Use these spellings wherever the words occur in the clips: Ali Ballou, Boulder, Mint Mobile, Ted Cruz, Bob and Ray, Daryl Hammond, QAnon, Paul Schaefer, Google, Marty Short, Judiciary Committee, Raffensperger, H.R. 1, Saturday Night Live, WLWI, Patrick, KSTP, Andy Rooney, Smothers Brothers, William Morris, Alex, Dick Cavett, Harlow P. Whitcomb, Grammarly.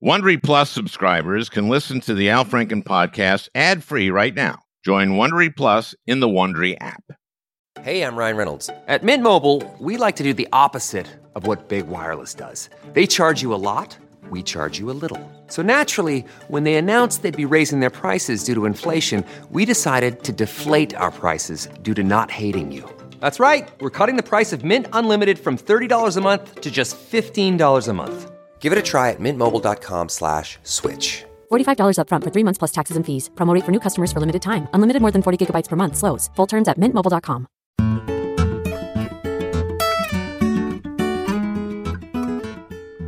Wondery Plus subscribers can listen to the Al Franken podcast ad-free right now. Join Wondery Plus in the Wondery app. Hey, I'm Ryan Reynolds. At Mint Mobile, we like to do the opposite of what Big Wireless does. They charge you a lot, we charge you a little. So naturally, when they announced they'd be raising their prices due to inflation, we decided to deflate our prices due to not hating you. That's right. We're cutting the price of Mint Unlimited from $30 a month to just $15 a month. Give it a try at mintmobile.com/switch. $45 up front for 3 months plus taxes and fees. Promo rate for new customers for limited time. Unlimited more than 40 gigabytes per month slows. Full terms at mintmobile.com.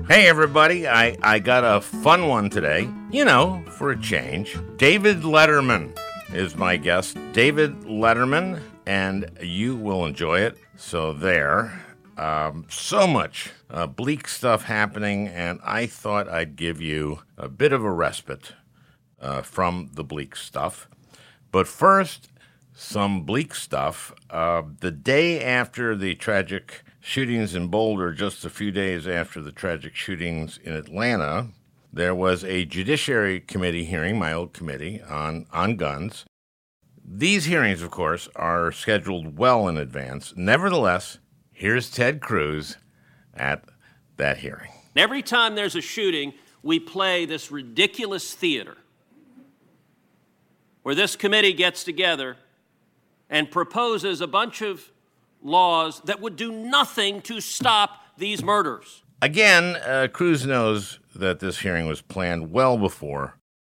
Hey, everybody. I got a fun one today, you know, for a change. David Letterman is my guest. David Letterman, and you will enjoy it. So there. So much bleak stuff happening, and I thought I'd give you a bit of a respite from the bleak stuff. But first, some bleak stuff. The day after the tragic shootings in Boulder, just a few days after the tragic shootings in Atlanta, there was a Judiciary Committee hearing, my old committee, on guns. These hearings, of course, are scheduled well in advance. Nevertheless, here's Ted Cruz at that hearing. Every time there's a shooting, we play this ridiculous theater where this committee gets together and proposes a bunch of laws that would do nothing to stop these murders. Again, Cruz knows that this hearing was planned well before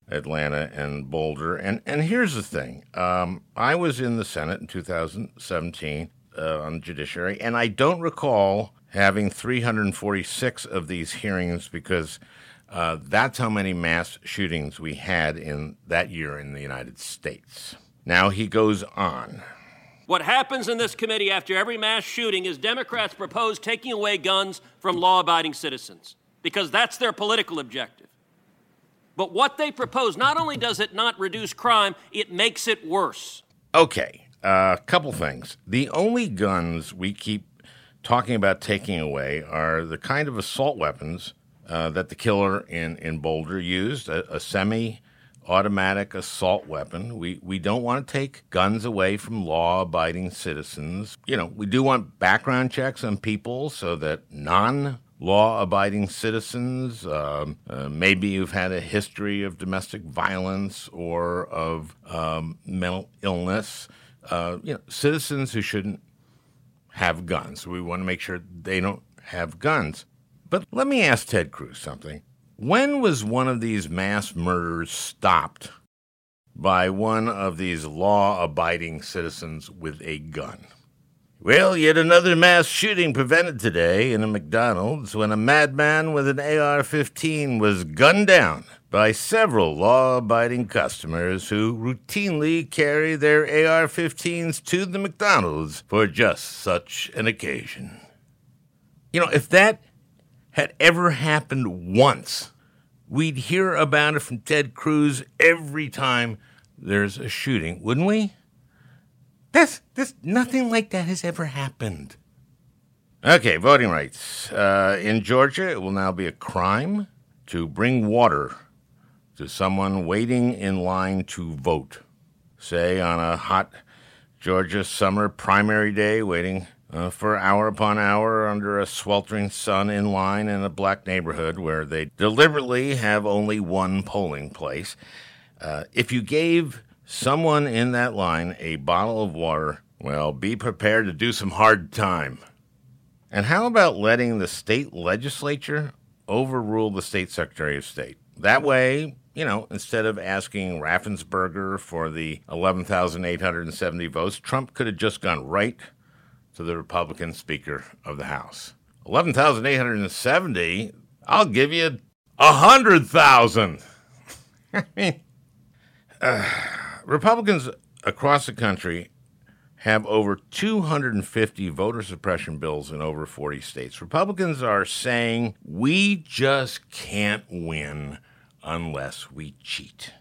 Atlanta and Boulder. And here's the thing. I was in the Senate in 2017 on judiciary, and I don't recall having 346 of these hearings because that's how many mass shootings we had in that year in the United States. Now he goes on. What happens in this committee after every mass shooting is Democrats propose taking away guns from law-abiding citizens because that's their political objective. But what they propose, not only does it not reduce crime, it makes it worse. Okay, couple things. The only guns we keep talking about taking away are the kind of assault weapons that the killer in Boulder used, a semi-automatic assault weapon. We don't want to take guns away from law-abiding citizens. You know, we do want background checks on people so that law-abiding citizens, maybe you've had a history of domestic violence or of mental illness, citizens who shouldn't have guns. We want to make sure they don't have guns. But let me ask Ted Cruz something. When was one of these mass murders stopped by one of these law-abiding citizens with a gun? Well, yet another mass shooting prevented today in a McDonald's when a madman with an AR-15 was gunned down by several law-abiding customers who routinely carry their AR-15s to the McDonald's for just such an occasion. You know, if that had ever happened once, we'd hear about it from Ted Cruz every time there's a shooting, wouldn't we? Nothing like that has ever happened. Okay, voting rights. In Georgia, it will now be a crime to bring water to someone waiting in line to vote. Say on a hot Georgia summer primary day, waiting for hour upon hour under a sweltering sun in line in a black neighborhood where they deliberately have only one polling place. If you gave someone in that line a bottle of water, well, be prepared to do some hard time. And how about letting the state legislature overrule the state secretary of state? That way, you know, instead of asking Raffensperger for the 11,870 votes, Trump could have just gone right to the Republican Speaker of the House. 11,870? I'll give you 100,000. I mean, Republicans across the country have over 250 voter suppression bills in over 40 states. Republicans are saying, we just can't win unless we cheat.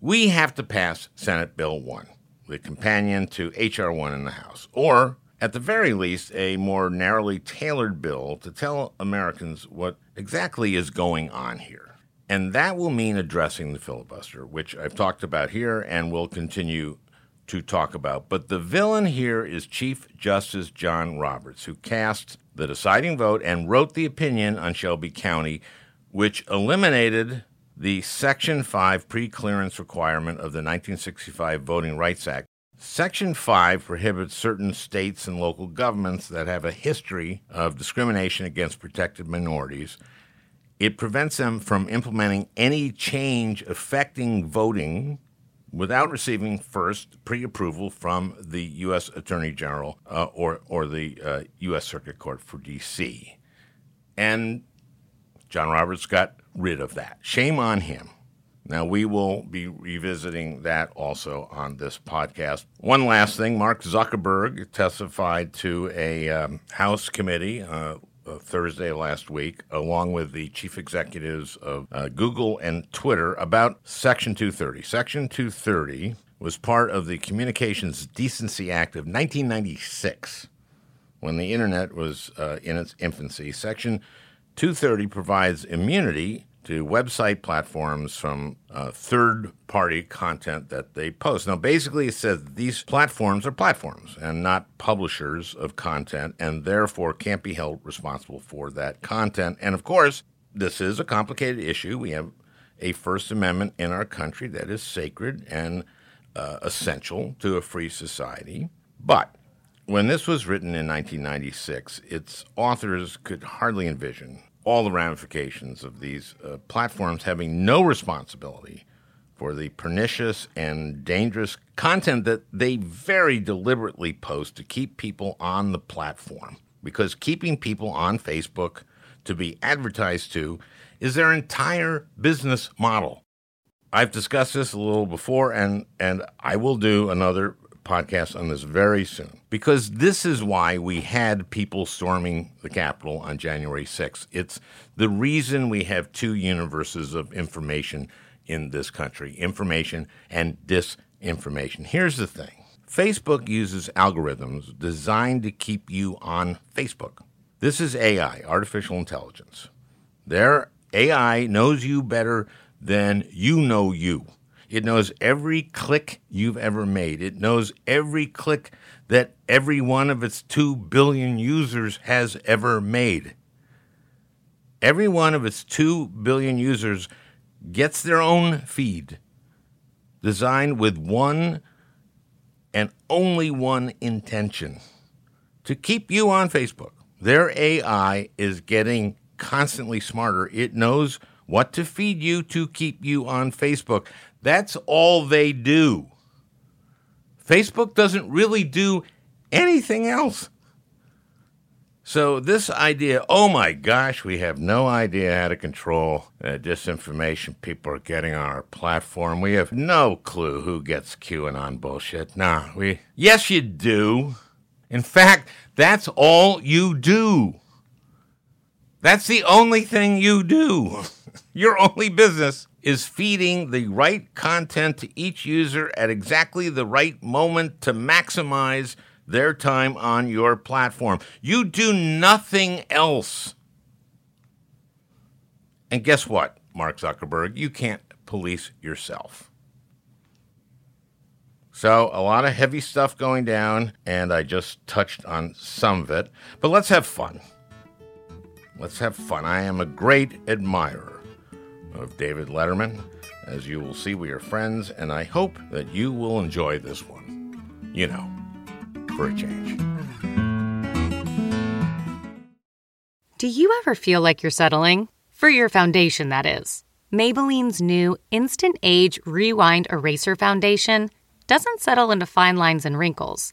We have to pass Senate Bill 1, the companion to H.R. 1 in the House, or at the very least, a more narrowly tailored bill to tell Americans what exactly is going on here. And that will mean addressing the filibuster, which I've talked about here and will continue to talk about. But the villain here is Chief Justice John Roberts, who cast the deciding vote and wrote the opinion on Shelby County, which eliminated the Section 5 preclearance requirement of the 1965 Voting Rights Act. Section 5 prohibits certain states and local governments that have a history of discrimination against protected minorities. It prevents them from implementing any change affecting voting without receiving first pre-approval from the U.S. Attorney General or the U.S. Circuit Court for D.C. And John Roberts got rid of that. Shame on him. Now, we will be revisiting that also on this podcast. One last thing, Mark Zuckerberg testified to a House committee Thursday last week, along with the chief executives of Google and Twitter, about Section 230. Section 230 was part of the Communications Decency Act of 1996, when the Internet was in its infancy. Section 230 provides immunity to website platforms from third-party content that they post. Now, basically, it says these platforms are platforms and not publishers of content, and therefore can't be held responsible for that content. And, of course, this is a complicated issue. We have a First Amendment in our country that is sacred and essential to a free society. But when this was written in 1996, its authors could hardly envision all the ramifications of these platforms having no responsibility for the pernicious and dangerous content that they very deliberately post to keep people on the platform. Because keeping people on Facebook to be advertised to is their entire business model. I've discussed this a little before, and I will do another podcast on this very soon, because this is why we had people storming the Capitol on January 6th. It's the reason we have two universes of information in this country, information and disinformation. Here's the thing. Facebook uses algorithms designed to keep you on Facebook. This is AI, artificial intelligence. Their AI knows you better than you know you. It knows every click you've ever made. It knows every click that every one of its 2 billion users has ever made. Every one of its 2 billion users gets their own feed, designed with one and only one intention: to keep you on Facebook. Their AI is getting constantly smarter. It knows what to feed you to keep you on Facebook. That's all they do. Facebook doesn't really do anything else. So this idea, oh my gosh, we have no idea how to control disinformation people are getting on our platform. We have no clue who gets QAnon bullshit. Yes, you do. In fact, that's all you do. That's the only thing you do. Your only business is feeding the right content to each user at exactly the right moment to maximize their time on your platform. You do nothing else. And guess what, Mark Zuckerberg? You can't police yourself. So a lot of heavy stuff going down, and I just touched on some of it. But let's have fun. Let's have fun. I am a great admirer of David Letterman. As you will see, we are friends, and I hope that you will enjoy this one. You know, for a change. Do you ever feel like you're settling? For your foundation, that is. Maybelline's new Instant Age Rewind Eraser Foundation doesn't settle into fine lines and wrinkles.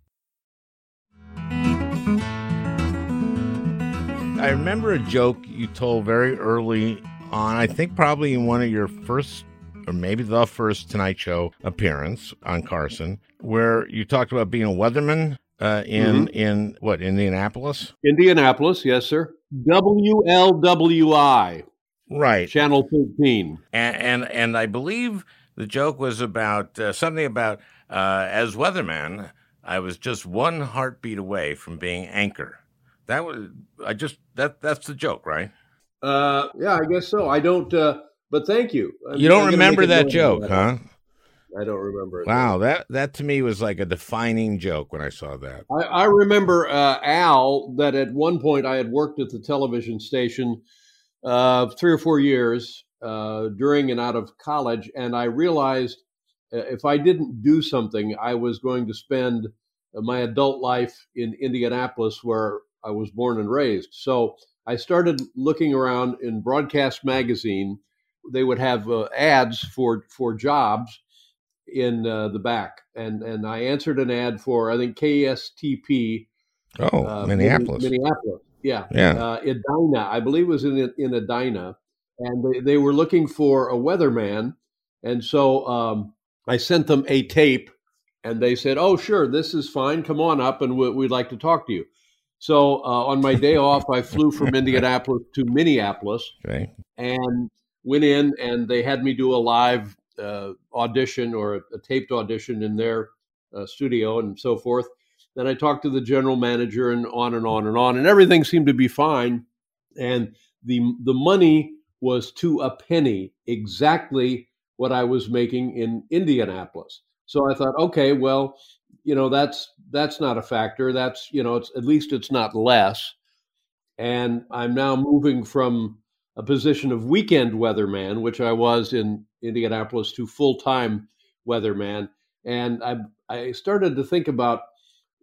I remember a joke you told very early on, I think probably in one of your first, or maybe the first Tonight Show appearance on Carson, where you talked about being a weatherman in Indianapolis? Indianapolis, yes, sir. WLWI. Right. Channel 13. And I believe the joke was about something about, as weatherman, I was just one heartbeat away from being anchor. That's the joke, right? Yeah, I guess so. I don't, but thank you. You don't remember that joke, huh? I don't remember it. Wow, that to me was like a defining joke when I saw that. I remember, Al, that at one point I had worked at the television station 3 or 4 years during and out of college, and I realized if I didn't do something, I was going to spend my adult life in Indianapolis, where I was born and raised. So I started looking around in Broadcast Magazine. They would have ads for jobs in the back. And I answered an ad for, I think, KSTP. Oh, Minneapolis. Minneapolis, yeah. Edina, I believe it was in Edina. And they were looking for a weatherman. And so I sent them a tape, and they said, oh, sure, this is fine. Come on up, and we'd like to talk to you. So on my day off, I flew from Indianapolis to Minneapolis, okay, and went in, and they had me do a live audition or a taped audition in their studio and so forth. Then I talked to the general manager and on and on and on, and everything seemed to be fine. And the money was to a penny exactly what I was making in Indianapolis. So I thought, okay, well, you know, that's not a factor. That's, you know, it's, at least it's not less. And I'm now moving from a position of weekend weatherman, which I was in Indianapolis, to full-time weatherman. And I started to think about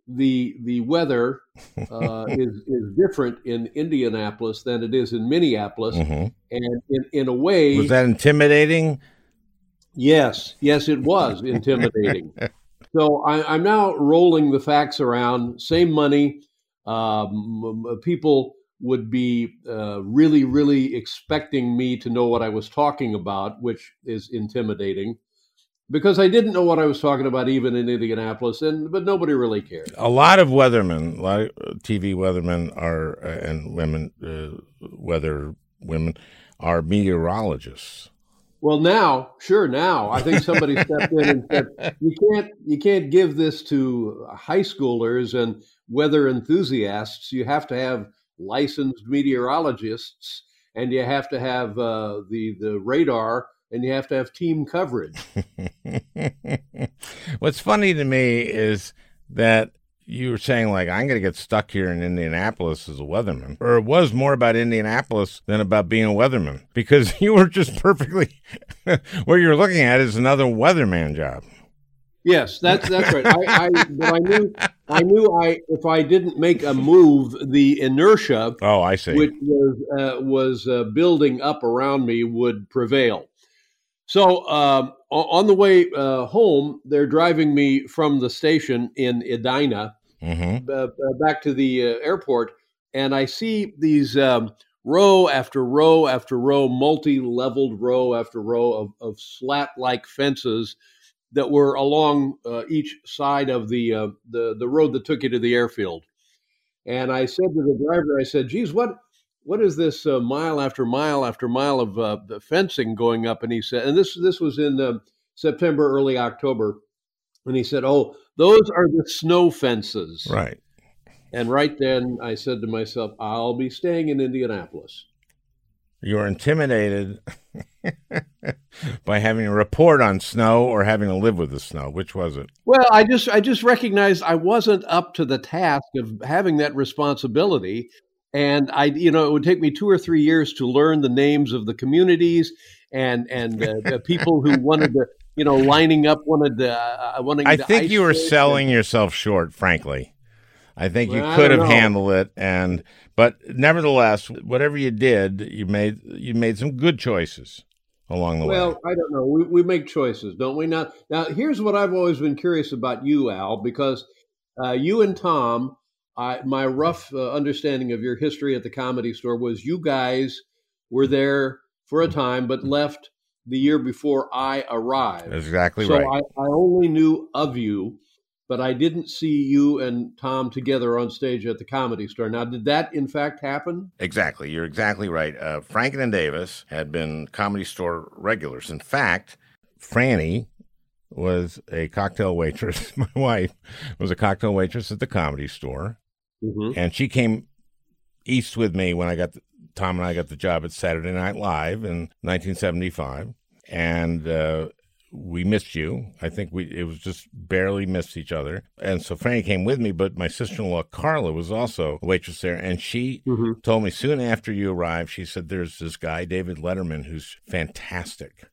the weather is different in Indianapolis than it is in Minneapolis. Mm-hmm. And in a way... Was that intimidating? Yes, it was intimidating. So I'm now rolling the facts around, same money. People would be really, really expecting me to know what I was talking about, which is intimidating, because I didn't know what I was talking about even in Indianapolis, but nobody really cared. A lot of weathermen, a lot of TV weathermen are, and women, weather women, are meteorologists. Well, now, I think somebody stepped in and said, you can't give this to high schoolers and weather enthusiasts. You have to have licensed meteorologists, and you have to have the radar, and you have to have team coverage. What's funny to me is that you were saying, like, I'm going to get stuck here in Indianapolis as a weatherman. Or it was more about Indianapolis than about being a weatherman, because you were just perfectly, what you're looking at is another weatherman job. Yes, that's right. I knew if I didn't make a move, the inertia, I see, which was building up around me, would prevail. So on the way home, they're driving me from the station in Edina, mm-hmm, back to the airport, and I see these row after row after row, multi-leveled row after row of slat-like fences that were along each side of the road that took you to the airfield. And I said to the driver, I said, geez, what what is this mile after mile after mile of the fencing going up? And he said, and this was in September, early October. And he said, oh, those are the snow fences. Right. And right then I said to myself, I'll be staying in Indianapolis. You're intimidated by having a report on snow or having to live with the snow. Which was it? Well, I just recognized I wasn't up to the task of having that responsibility. And it would take me 2 or 3 years to learn the names of the communities and the people who wanted to, lining up, I think you were selling yourself short, frankly. I think you could have handled it, but nevertheless, whatever you did, you made some good choices along the way. Well, I don't know. We make choices, don't we? Now, here's what I've always been curious about you, Al, because you and Tom, my rough understanding of your history at the Comedy Store was you guys were there for a time, but left the year before I arrived. That's exactly right. So I only knew of you, but I didn't see you and Tom together on stage at the Comedy Store. Now, did that, in fact, happen? Exactly. You're exactly right. Franken and Davis had been Comedy Store regulars. In fact, Franny was a cocktail waitress. My wife was a cocktail waitress at the Comedy Store. Mm-hmm. And she came east with me when Tom and I got the job at Saturday Night Live in 1975. And we missed you. I think it was just barely missed each other. And so Franny came with me, but my sister-in-law, Carla, was also a waitress there. And she mm-hmm. told me soon after you arrived, she said, there's this guy, David Letterman, who's fantastic.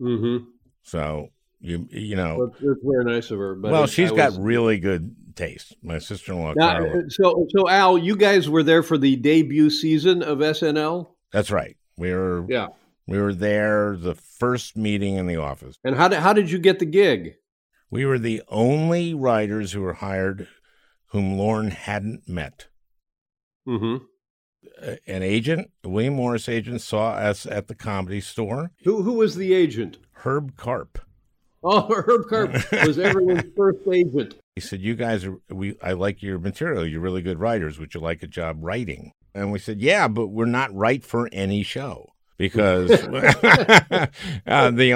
Mm-hmm. So, It's very nice of her. But well, she's got really good taste. My sister-in-law, Carla. So, Al, you guys were there for the debut season of SNL? That's right. We were there the first meeting in the office. And how did you get the gig? We were the only writers who were hired whom Lorne hadn't met. Mm-hmm. An agent, a William Morris agent, saw us at the Comedy Store. Who was the agent? Herb Karp. Oh, Herb Karp was everyone's first agent. He said, you guys, I like your material. You're really good writers. Would you like a job writing? And we said, yeah, but we're not right for any show. Because the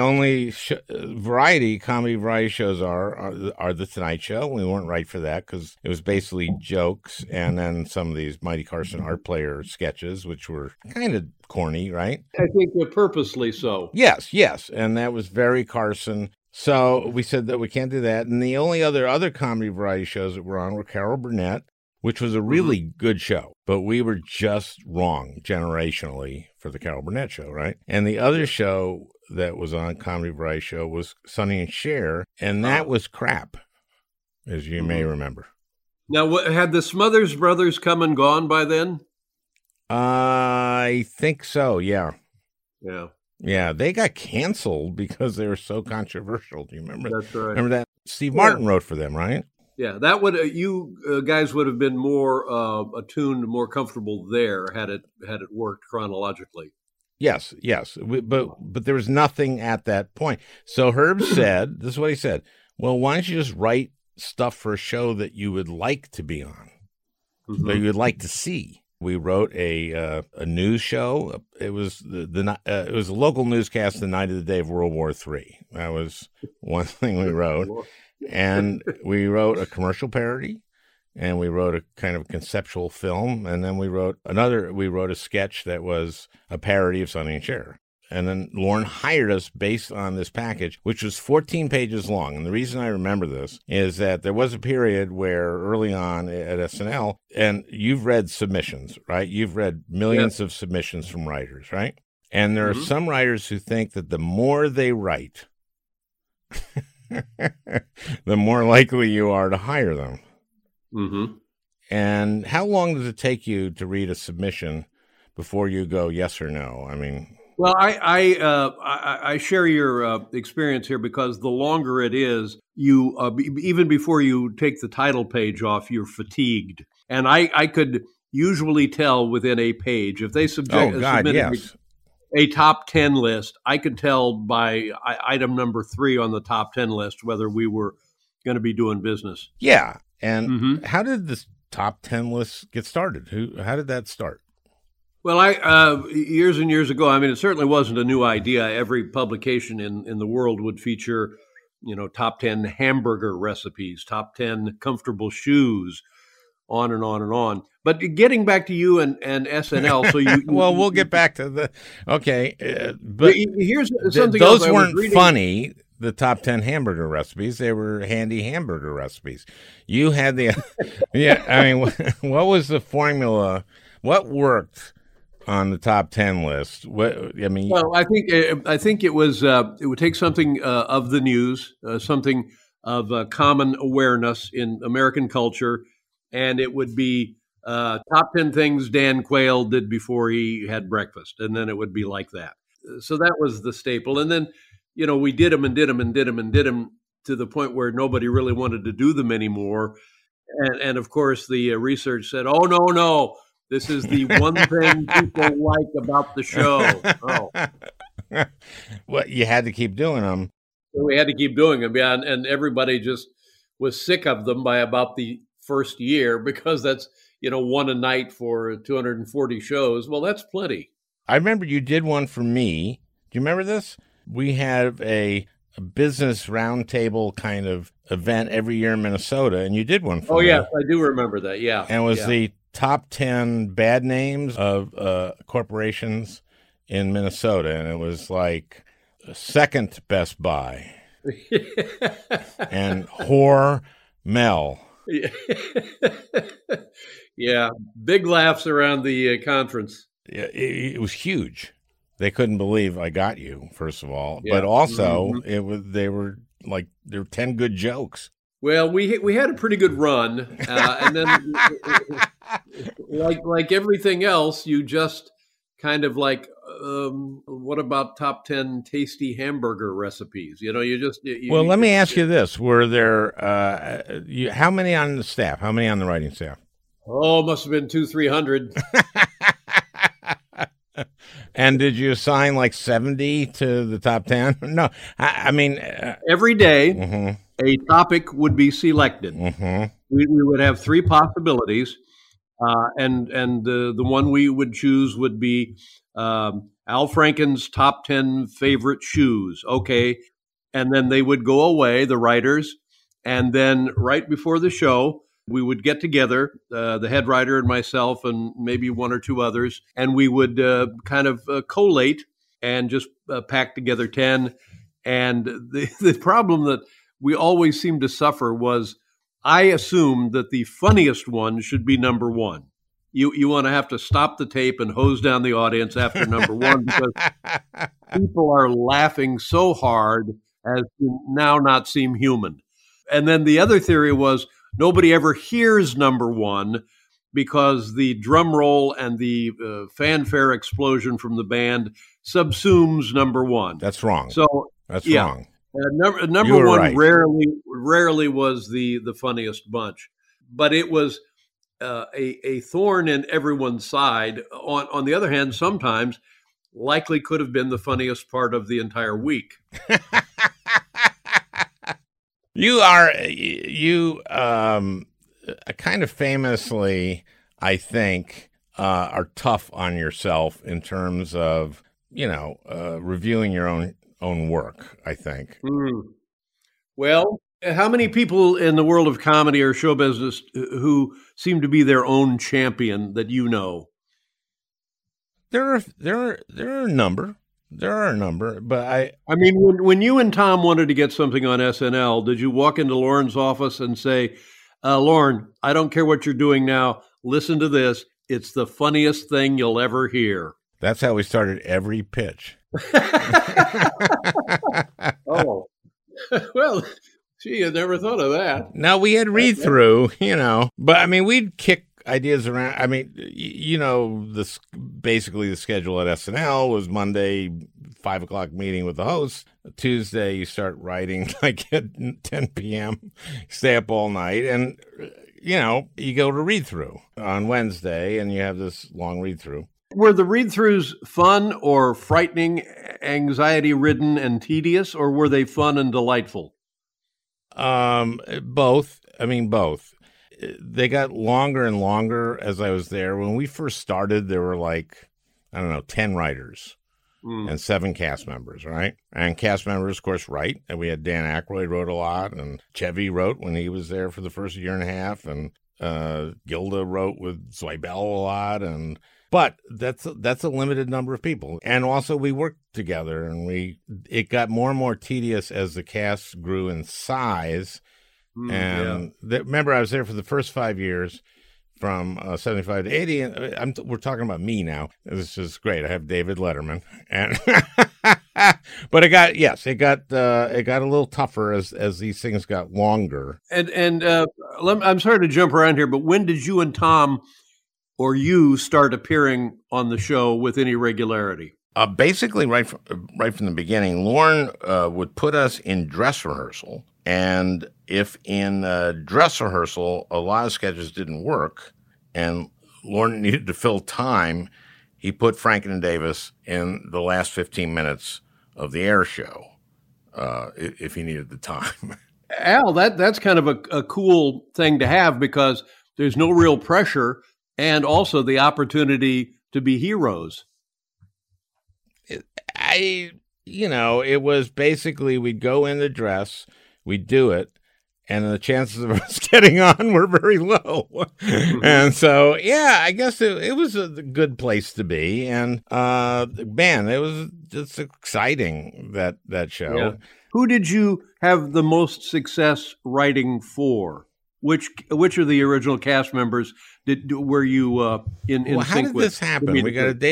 only comedy variety shows are The Tonight Show. We weren't right for that because it was basically jokes and then some of these Mighty Carson art player sketches, which were kind of corny, right? I think they're purposely so. Yes. And that was very Carson. So we said that we can't do that. And the only other comedy variety shows that were on were Carol Burnett, which was a really good show, but we were just wrong generationally for the Carol Burnett show, right? And the other show that was on Comedy Variety Show was Sonny and Cher, and that was crap, as you may remember. Now, had the Smothers Brothers come and gone by then? I think so, yeah. Yeah. Yeah, they got canceled because they were so controversial. Do you remember? That's right. Remember that? Steve Martin wrote for them, right? Yeah, that would you guys would have been more attuned, more comfortable there had it worked chronologically. Yes, but there was nothing at that point. So Herb said, "This is what he said. Well, why don't you just write stuff for a show that you would like to be on, mm-hmm. that you would like to see?" We wrote a news show. It was it was a local newscast the night of the day of World War III. That was one thing we wrote. And we wrote a commercial parody, and we wrote a kind of conceptual film, and then we wrote a sketch that was a parody of Sonny and Cher. And then Lorne hired us based on this package, which was 14 pages long. And the reason I remember this is that there was a period where early on at SNL, and you've read submissions, right? You've read millions of submissions from writers, right? And there are some writers who think that the more they write... the more likely you are to hire them. Mm-hmm. And how long does it take you to read a submission before you go yes or no? I mean, well, I share your experience here because the longer it is, you even before you take the title page off, you're fatigued, and I could usually tell within a page if they submitted a top 10 list. I could tell by item number 3 on the top 10 list whether we were going to be doing business. Yeah. And how did this top 10 list get started? How did that start? Well, years and years ago, I mean, it certainly wasn't a new idea. Every publication in the world would feature, you know, top 10 hamburger recipes, top 10 comfortable shoes, on and on and on. But getting back to you and SNL, so you well, we'll get back to the but here's something else. Those weren't funny. The top 10 hamburger recipes, they were handy hamburger recipes. You had the I mean, what was the formula? What worked on the top 10 list? Well, I think it was it would take something of the news, something of common awareness in American culture, and it would be top 10 things Dan Quayle did before he had breakfast, and then it would be like that. So that was the staple. And then, you know, we did them and did them and did them and did them to the point where nobody really wanted to do them anymore. And of course, the research said, oh, no, this is the one thing people like about the show. Oh. Well, you had to keep doing them. So we had to keep doing them, yeah. And everybody just was sick of them by about the first year, because that's, you know, one a night for 240 shows. Well, that's plenty. I remember you did one for me. Do you remember this? We have a business roundtable kind of event every year in Minnesota, and you did one for me. Oh, yeah, I do remember that, yeah. And it was the top 10 bad names of corporations in Minnesota, and it was like second Best Buy and Hormel. Yeah, big laughs around the conference. Yeah, it was huge. They couldn't believe I got you, first of all, but also it was there were 10 good jokes. Well, we had a pretty good run, and then like everything else, you just kind of like, what about top 10 tasty hamburger recipes? You know, you just... let me ask you this. Were there, how many on the staff? How many on the writing staff? Oh, must have been 200-300. And did you assign like 70 to the top 10? No, I mean... every day, a topic would be selected. Mm-hmm. We would have three possibilities, and the one we would choose would be... Al Franken's top 10 favorite shoes. Okay. And then they would go away, the writers. And then right before the show, we would get together, the head writer and myself and maybe one or two others. And we would kind of collate and just pack together 10. And the problem that we always seemed to suffer was I assumed that the funniest one should be number one. You want to have to stop the tape and hose down the audience after number one, because people are laughing so hard as to now not seem human. And then the other theory was nobody ever hears number one because the drum roll and the fanfare explosion from the band subsumes number one. That's wrong. So that's wrong. Number one, right. Rarely was the funniest bunch, but it was a thorn in everyone's side. On the other hand, sometimes likely could have been the funniest part of the entire week. You kind of famously, I think, are tough on yourself in terms of, you know, reviewing your own work, I think. Mm. Well, how many people in the world of comedy or show business who seem to be their own champion that you know? There are a number, but I mean, when you and Tom wanted to get something on SNL, did you walk into Lorne's office and say, Lorne, I don't care what you're doing now. Listen to this. It's the funniest thing you'll ever hear. That's how we started every pitch. Oh, well... Gee, I never thought of that. Now, we had read-through, you know, but, I mean, we'd kick ideas around. I mean, you know, basically the schedule at SNL was Monday, 5 o'clock meeting with the host. Tuesday, you start writing like at 10 p.m., stay up all night, and, you know, you go to read-through on Wednesday, and you have this long read-through. Were the read-throughs fun or frightening, anxiety-ridden and tedious, or were they fun and delightful? Both. I mean, both. They got longer and longer as I was there. When we first started, there were like I don't know, 10 writers and 7 cast members, right? And cast members, of course, write. And we had Dan Aykroyd wrote a lot, and Chevy wrote when he was there for the first year and a half, and Gilda wrote with Zweibel a lot, and... But that's a limited number of people. And also we worked together, and it got more and more tedious as the cast grew in size. Remember, I was there for the first 5 years from 75 to 80. And we're talking about me now. This is great. I have David Letterman. And but it got a little tougher as these things got longer. And I'm sorry to jump around here, but when did you and Tom... or you start appearing on the show with any regularity? Basically, right from the beginning, Lorne would put us in dress rehearsal. And if in dress rehearsal, a lot of sketches didn't work, and Lorne needed to fill time, he put Franken and Davis in the last 15 minutes of the air show, if he needed the time. Al, that's kind of a cool thing to have, because there's no real pressure. And also the opportunity to be heroes. It was basically we'd go in the dress, we'd do it, and the chances of us getting on were very low. And so, I guess it was a good place to be. And man, it was just exciting, that show. Yeah. Who did you have the most success writing for? Which are the original cast members? Were you in sync with? Well, how did this happen? We got a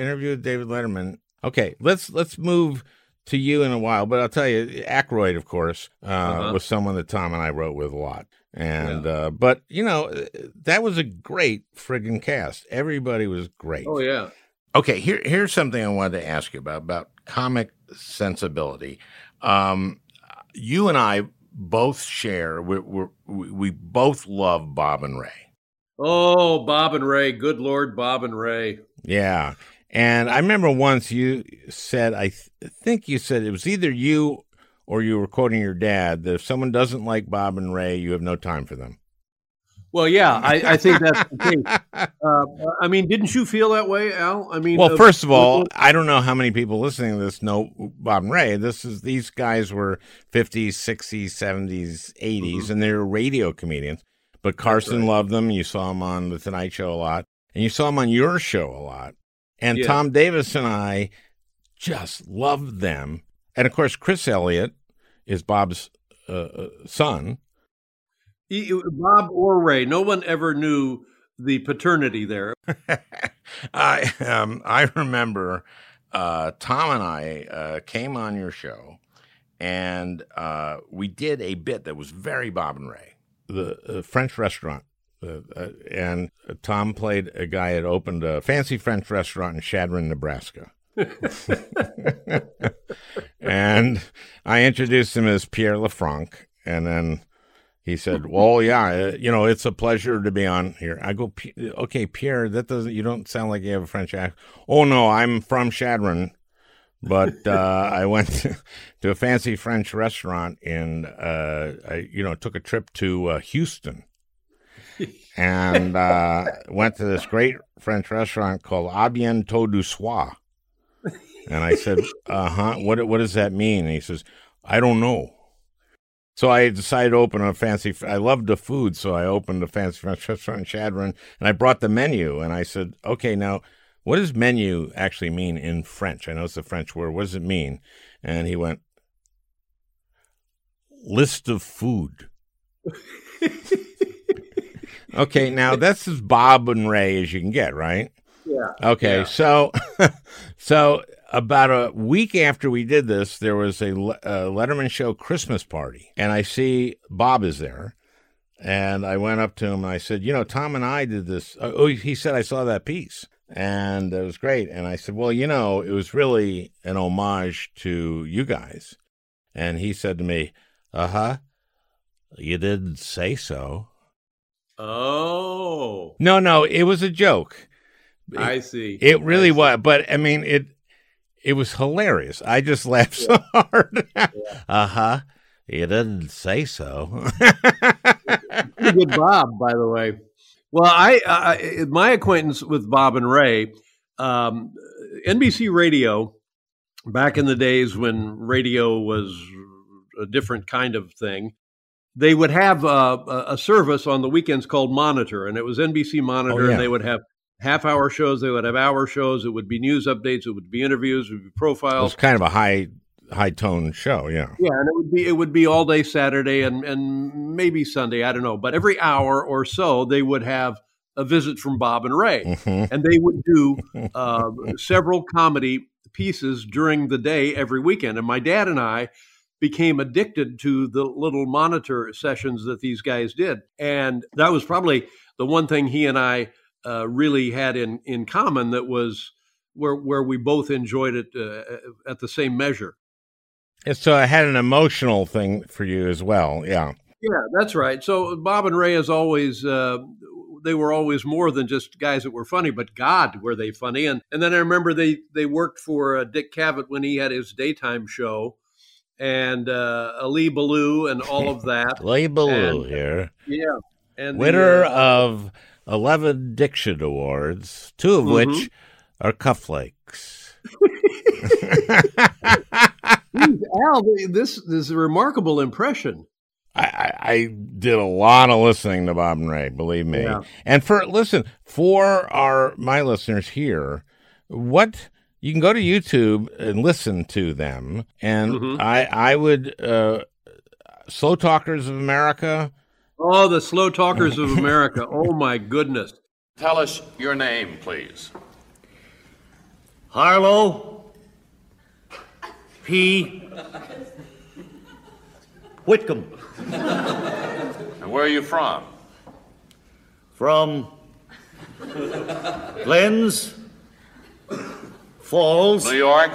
interview with David Letterman. Okay, let's move to you in a while, but I'll tell you, Aykroyd, of course, was someone that Tom and I wrote with a lot. And but that was a great friggin' cast. Everybody was great. Oh yeah. Okay, here's something I wanted to ask you about comic sensibility. You and I both share, we both love Bob and Ray. Oh, Bob and Ray. Good Lord, Bob and Ray. Yeah. And I remember once you said, I think you said it was either you or you were quoting your dad, that if someone doesn't like Bob and Ray, you have no time for them. Well, yeah, I think that's the case. Didn't you feel that way, Al? First of all, I don't know how many people listening to this know Bob and Ray. These guys were 50s, 60s, 70s, 80s, and they were radio comedians. But Carson loved them. You saw him on The Tonight Show a lot, and you saw him on your show a lot. And Tom Davis and I just loved them. And, of course, Chris Elliott is Bob's son. Bob or Ray, no one ever knew the paternity there. I remember Tom and I came on your show, and we did a bit that was very Bob and Ray. The French restaurant. And Tom played a guy that opened a fancy French restaurant in Chadron, Nebraska. And I introduced him as Pierre LeFranc, and then... he said, "Well, it's a pleasure to be on here." I go, "Okay, Pierre, you don't sound like you have a French accent." "Oh no, I'm from Chadron, but I went to a fancy French restaurant and I took a trip to Houston and went to this great French restaurant called A Bientôt du Soir." And I said, What does that mean?" And he says, "I don't know." So I decided to open a fancy... I loved the food, so I opened a fancy French restaurant in Chadron, and I brought the menu, and I said, "Okay, now, what does menu actually mean in French? I know it's a French word. What does it mean?" And he went, "List of food." Okay, now, that's as Bob and Ray as you can get, right? Yeah. Okay, yeah. So... About a week after we did this, there was a Letterman Show Christmas party, and I see Bob is there, and I went up to him, and I said, "Tom and I did this." Oh, he said, "I saw that piece, and it was great." And I said, "Well, it was really an homage to you guys." And he said to me, "You didn't say so." Oh. No, it was a joke. I see. It really was, but, it was hilarious. I just laughed so hard. You didn't say so. Pretty good Bob, by the way. Well, my acquaintance with Bob and Ray NBC radio, back in the days when radio was a different kind of thing, they would have a service on the weekends called Monitor, and it was NBC Monitor, and they would have half-hour shows, they would have hour shows, it would be news updates, it would be interviews, it would be profiles. It's kind of a high-tone show, Yeah, and it would be all day Saturday and maybe Sunday, I don't know, but every hour or so they would have a visit from Bob and Ray, and they would do several comedy pieces during the day every weekend, and my dad and I became addicted to the little Monitor sessions that these guys did, and that was probably the one thing he and I really had in common that was where we both enjoyed it at the same measure. And so it had an emotional thing for you as well, Yeah, that's right. So Bob and Ray is always, they were always more than just guys that were funny, but God, were they funny. And then I remember they worked for Dick Cavett when he had his daytime show, and Ali Ballou and all of that. Ali Ballou here. Yeah. And winner of 11 Diction Awards, two of which are cufflinks. Al, this is a remarkable impression. I did a lot of listening to Bob and Ray, believe me. Yeah. And for my listeners here, you can go to YouTube and listen to them. And I would, Slow Talkers of America. Oh, the Slow Talkers of America. Oh, my goodness. Tell us your name, please. Harlow P. Whitcomb. And where are you from? From Glens Falls, New York.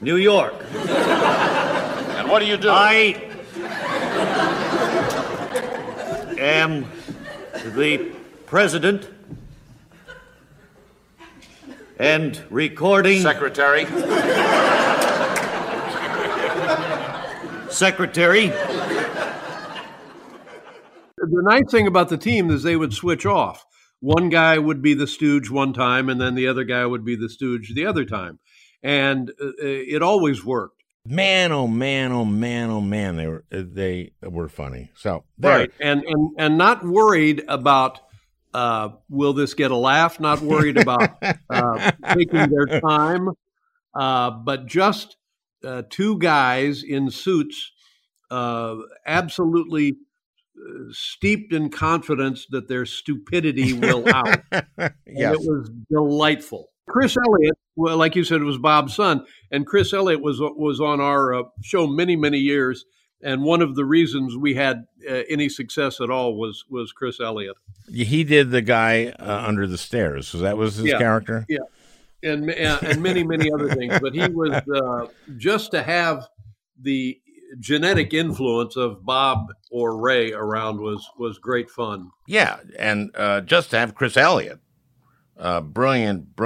New York. And what do you do? I am the president and recording secretary. The nice thing about the team is they would switch off. One guy would be the stooge one time, and then the other guy would be the stooge the other time. And it always worked. Man, oh, man, oh, man, oh, man, they were funny. So right, and not worried about will this get a laugh, not worried about taking their time, but just two guys in suits, absolutely steeped in confidence that their stupidity will out. Yes. It was delightful. Chris Elliott, well, like you said, was Bob's son, and Chris Elliott was on our show many, many years, and one of the reasons we had any success at all was Chris Elliott. He did the guy under the stairs, so that was his character? Yeah, and many, many other things, but he was just to have the genetic influence of Bob or Ray around was great fun. Yeah, and just to have Chris Elliott, brilliant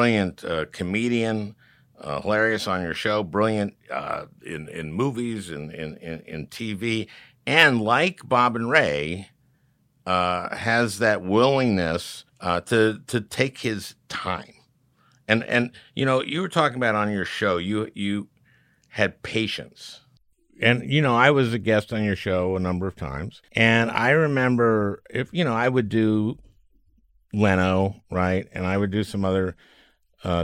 comedian, hilarious on your show, brilliant in movies and in TV, and like Bob and Ray, has that willingness to take his time, and you know, you were talking about on your show you had patience. And, you know, I was a guest on your show a number of times. And I remember I would do Leno, right? And I would do some other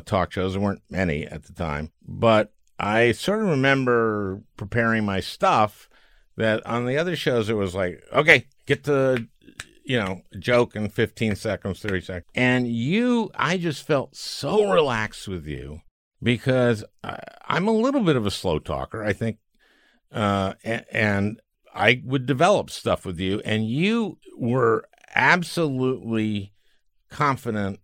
talk shows. There weren't many at the time. But I sort of remember preparing my stuff that on the other shows, it was like, okay, get the, joke in 15 seconds, 30 seconds. And I just felt so relaxed with you because I'm a little bit of a slow talker, I think. And I would develop stuff with you, and you were absolutely confident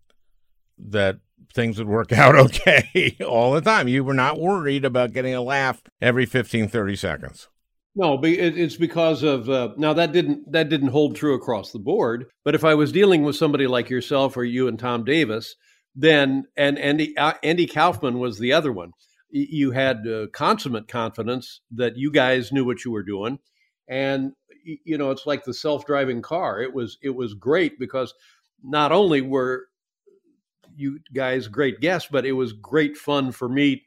that things would work out okay all the time. You were not worried about getting a laugh every 15, 30 seconds. No, but it's because of now that didn't hold true across the board. But if I was dealing with somebody like yourself or you and Tom Davis, then and Andy Kaufman was the other one. You had consummate confidence that you guys knew what you were doing. And, it's like the self-driving car. It was great because not only were you guys, great guests, but it was great fun for me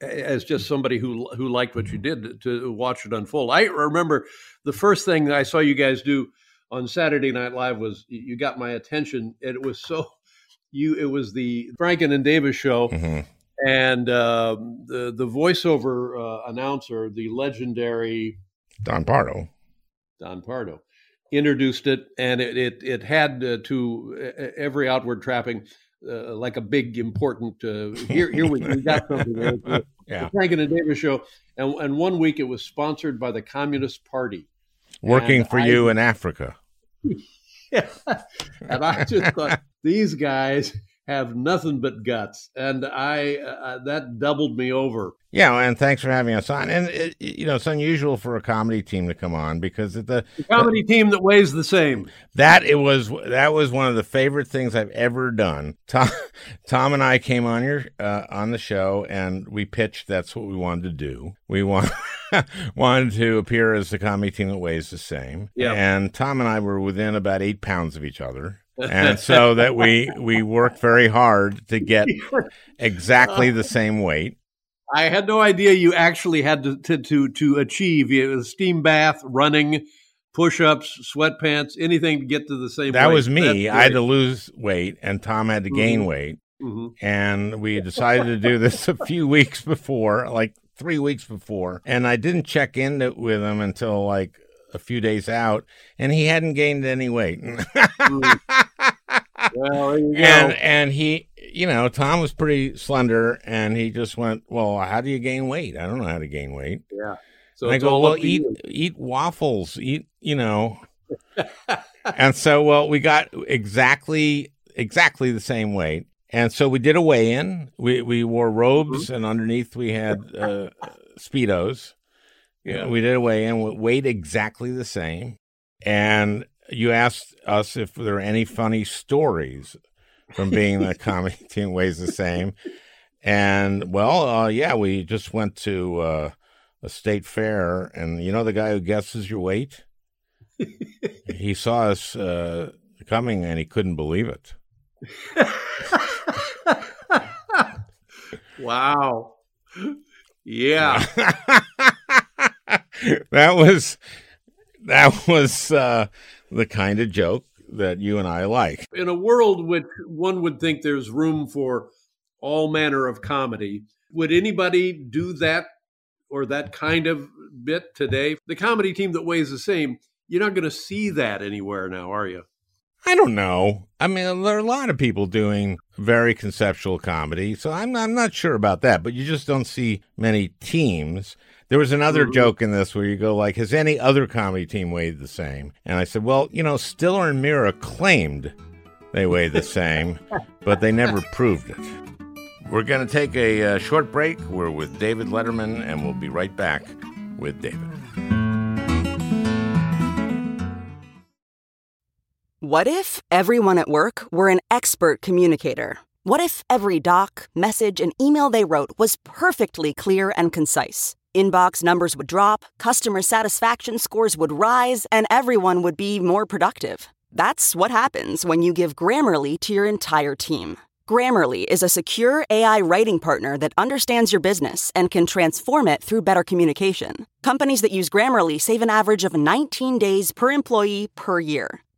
as just somebody who liked what you did to watch it unfold. I remember the first thing that I saw you guys do on Saturday Night Live was you got my attention. It was it was the Franken and Davis show. Mm-hmm. And the voiceover announcer, the legendary Don Pardo, introduced it, and it had to every outward trapping like a big important here we got something there. The Franken and Davis show, and 1 week it was sponsored by the Communist Party. You in Africa. Yeah, and I just thought these guys have nothing but guts, and I that doubled me over. Yeah, and thanks for having us on. And it's unusual for a comedy team to come on because the comedy team that weighs the same. That was one of the favorite things I've ever done. Tom and I came on on the show, and we pitched that's what we wanted to do. We wanted to appear as the comedy team that weighs the same. Yeah, and Tom and I were within about 8 pounds of each other. And so that we worked very hard to get exactly the same weight. I had no idea you actually had to achieve a steam bath, running, push-ups, sweatpants, anything to get to the same weight. That was me. I had to lose weight, and Tom had to gain weight. Mm-hmm. And we decided to do this a few weeks before, like 3 weeks before. And I didn't check in with him until like a few days out, and he hadn't gained any weight. Well, there you go. And he, Tom was pretty slender, and he just went, well, how do you gain weight? I don't know how to gain weight. Yeah. So I go, well, eat waffles, eat. And so, we got exactly the same weight. And so we did a weigh-in. We wore robes, mm-hmm. and underneath we had Speedos. Yeah, we did a weigh-in. We weighed exactly the same. And you asked us if there were any funny stories from being the comedy team weighs the same. And, we just went to a state fair. And the guy who guesses your weight? He saw us coming, and he couldn't believe it. Wow. Yeah. That was the kind of joke that you and I like. In a world which one would think there's room for all manner of comedy, would anybody do that or that kind of bit today? The comedy team that weighs the same, you're not going to see that anywhere now, are you? I don't know. I mean, there are a lot of people doing very conceptual comedy, so I'm not sure about that, but you just don't see many teams. There was another joke in this where you go like, has any other comedy team weighed the same? And I said, Stiller and Mira claimed they weigh the same, but they never proved it. We're going to take a short break. We're with David Letterman, and we'll be right back with David. What if everyone at work were an expert communicator? What if every doc, message, and email they wrote was perfectly clear and concise? Inbox numbers would drop, customer satisfaction scores would rise, and everyone would be more productive. That's what happens when you give Grammarly to your entire team. Grammarly is a secure AI writing partner that understands your business and can transform it through better communication. Companies that use Grammarly save an average of 19 days per employee per year.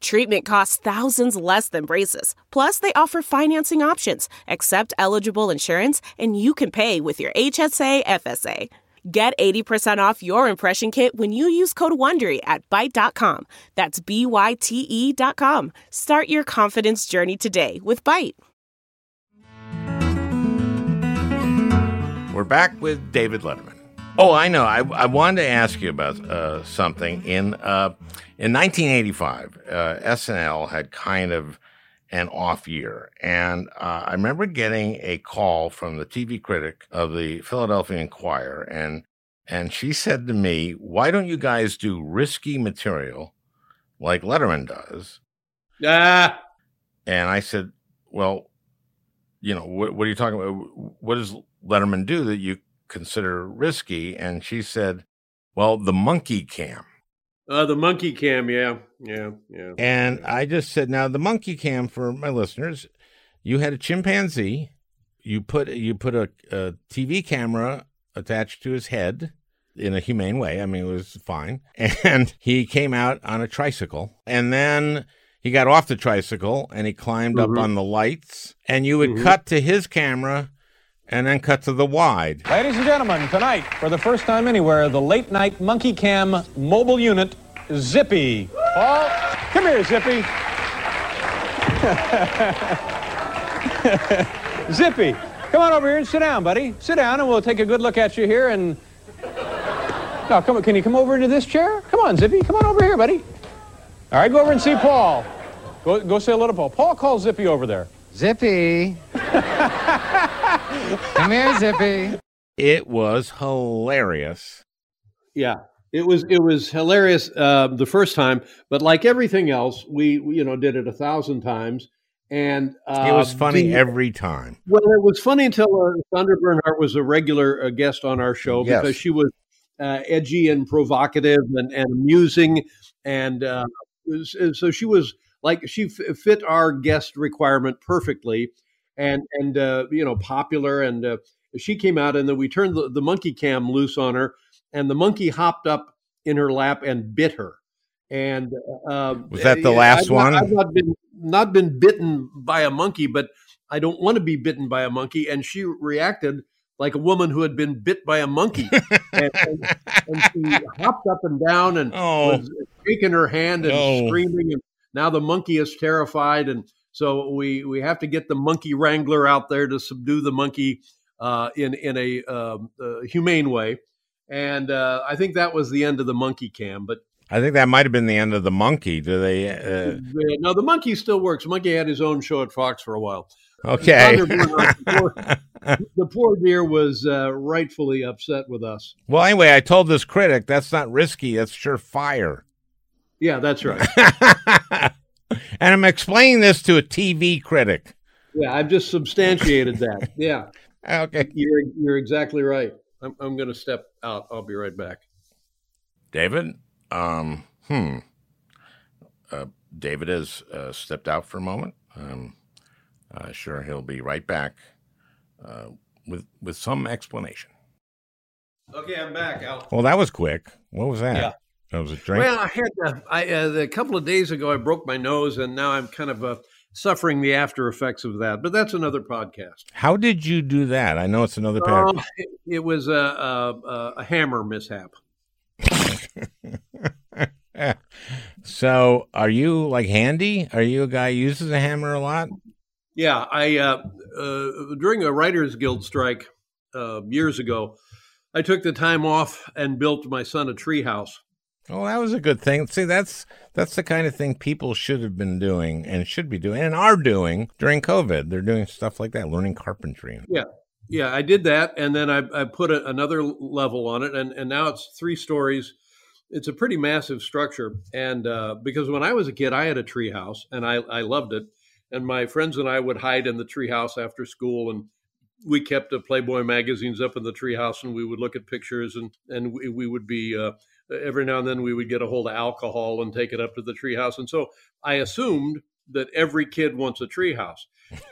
Treatment costs thousands less than braces. Plus, they offer financing options, accept eligible insurance, and you can pay with your HSA, FSA. Get 80% off your impression kit when you use code WONDERY at Byte.com. That's BYTE.com. Start your confidence journey today with Byte. We're back with David Letterman. Oh, I know. I wanted to ask you about something. In 1985, SNL had kind of an off year. And I remember getting a call from the TV critic of the Philadelphia Inquirer. And she said to me, why don't you guys do risky material like Letterman does? And I said, well, you know, what are you talking about? What does Letterman do that you consider risky? And she said, well, the monkey cam. The monkey cam, yeah. And I just said, now the monkey cam, for my listeners, you had a chimpanzee, you put a TV camera attached to his head in a humane way. I mean, it was fine. And he came out on a tricycle, and then he got off the tricycle and he climbed up on the lights, and you would cut to his camera and then cut to the wide. Ladies and gentlemen, tonight, for the first time anywhere, the late-night monkey cam mobile unit, Zippy. Paul, come here, Zippy. Zippy, come on over here and sit down, buddy. Sit down, and we'll take a good look at you here, and... Oh, come on, can you come over into this chair? Come on, Zippy, come on over here, buddy. All right, go over and see Paul. Go say hello to Paul. Paul, call Zippy over there. Zippy. Come here, Zippy. It was hilarious. Yeah, it was hilarious the first time, but like everything else, we did it 1,000 times, and it was funny every time. Well, it was funny until Sandra Bernhardt was a regular guest on our show, because she was edgy and provocative and amusing, and so she was like, she fit our guest requirement perfectly. And popular. And she came out, and then we turned the monkey cam loose on her, and the monkey hopped up in her lap and bit her. And was that the last one? I've not been bitten by a monkey, but I don't want to be bitten by a monkey. And she reacted like a woman who had been bit by a monkey. and she hopped up and down and was shaking her hand and screaming. And now the monkey is terrified. And so we have to get the monkey wrangler out there to subdue the monkey in a humane way. And I think that was the end of the monkey cam. But I think that might have been the end of the monkey. Do they? No, the monkey still works. Monkey had his own show at Fox for a while. Okay. The poor deer was rightfully upset with us. Well, anyway, I told this critic, that's not risky. That's surefire. Yeah, that's right. And I'm explaining this to a TV critic. Yeah, I've just substantiated that. Yeah. Okay. You're exactly right. I'm going to step out. I'll be right back. David? David has stepped out for a moment. Sure, he'll be right back with some explanation. Okay, I'm back. Well, that was quick. What was that? Yeah. That was a drink. Well, I had a couple of days ago, I broke my nose, and now I'm kind of suffering the after effects of that. But that's another podcast. How did you do that? I know it's another podcast. It was a hammer mishap. So, are you like handy? Are you a guy who uses a hammer a lot? Yeah, I during a Writers Guild strike years ago, I took the time off and built my son a tree house. Oh, that was a good thing. See, that's the kind of thing people should have been doing and should be doing and are doing during COVID. They're doing stuff like that, learning carpentry. Yeah, I did that, and then I put another level on it, and now it's 3 stories. It's a pretty massive structure, and because when I was a kid, I had a treehouse, and I loved it, and my friends and I would hide in the treehouse after school, and we kept the Playboy magazines up in the treehouse, and we would look at pictures, and we would be... every now and then we would get a hold of alcohol and take it up to the treehouse. And so I assumed that every kid wants a treehouse.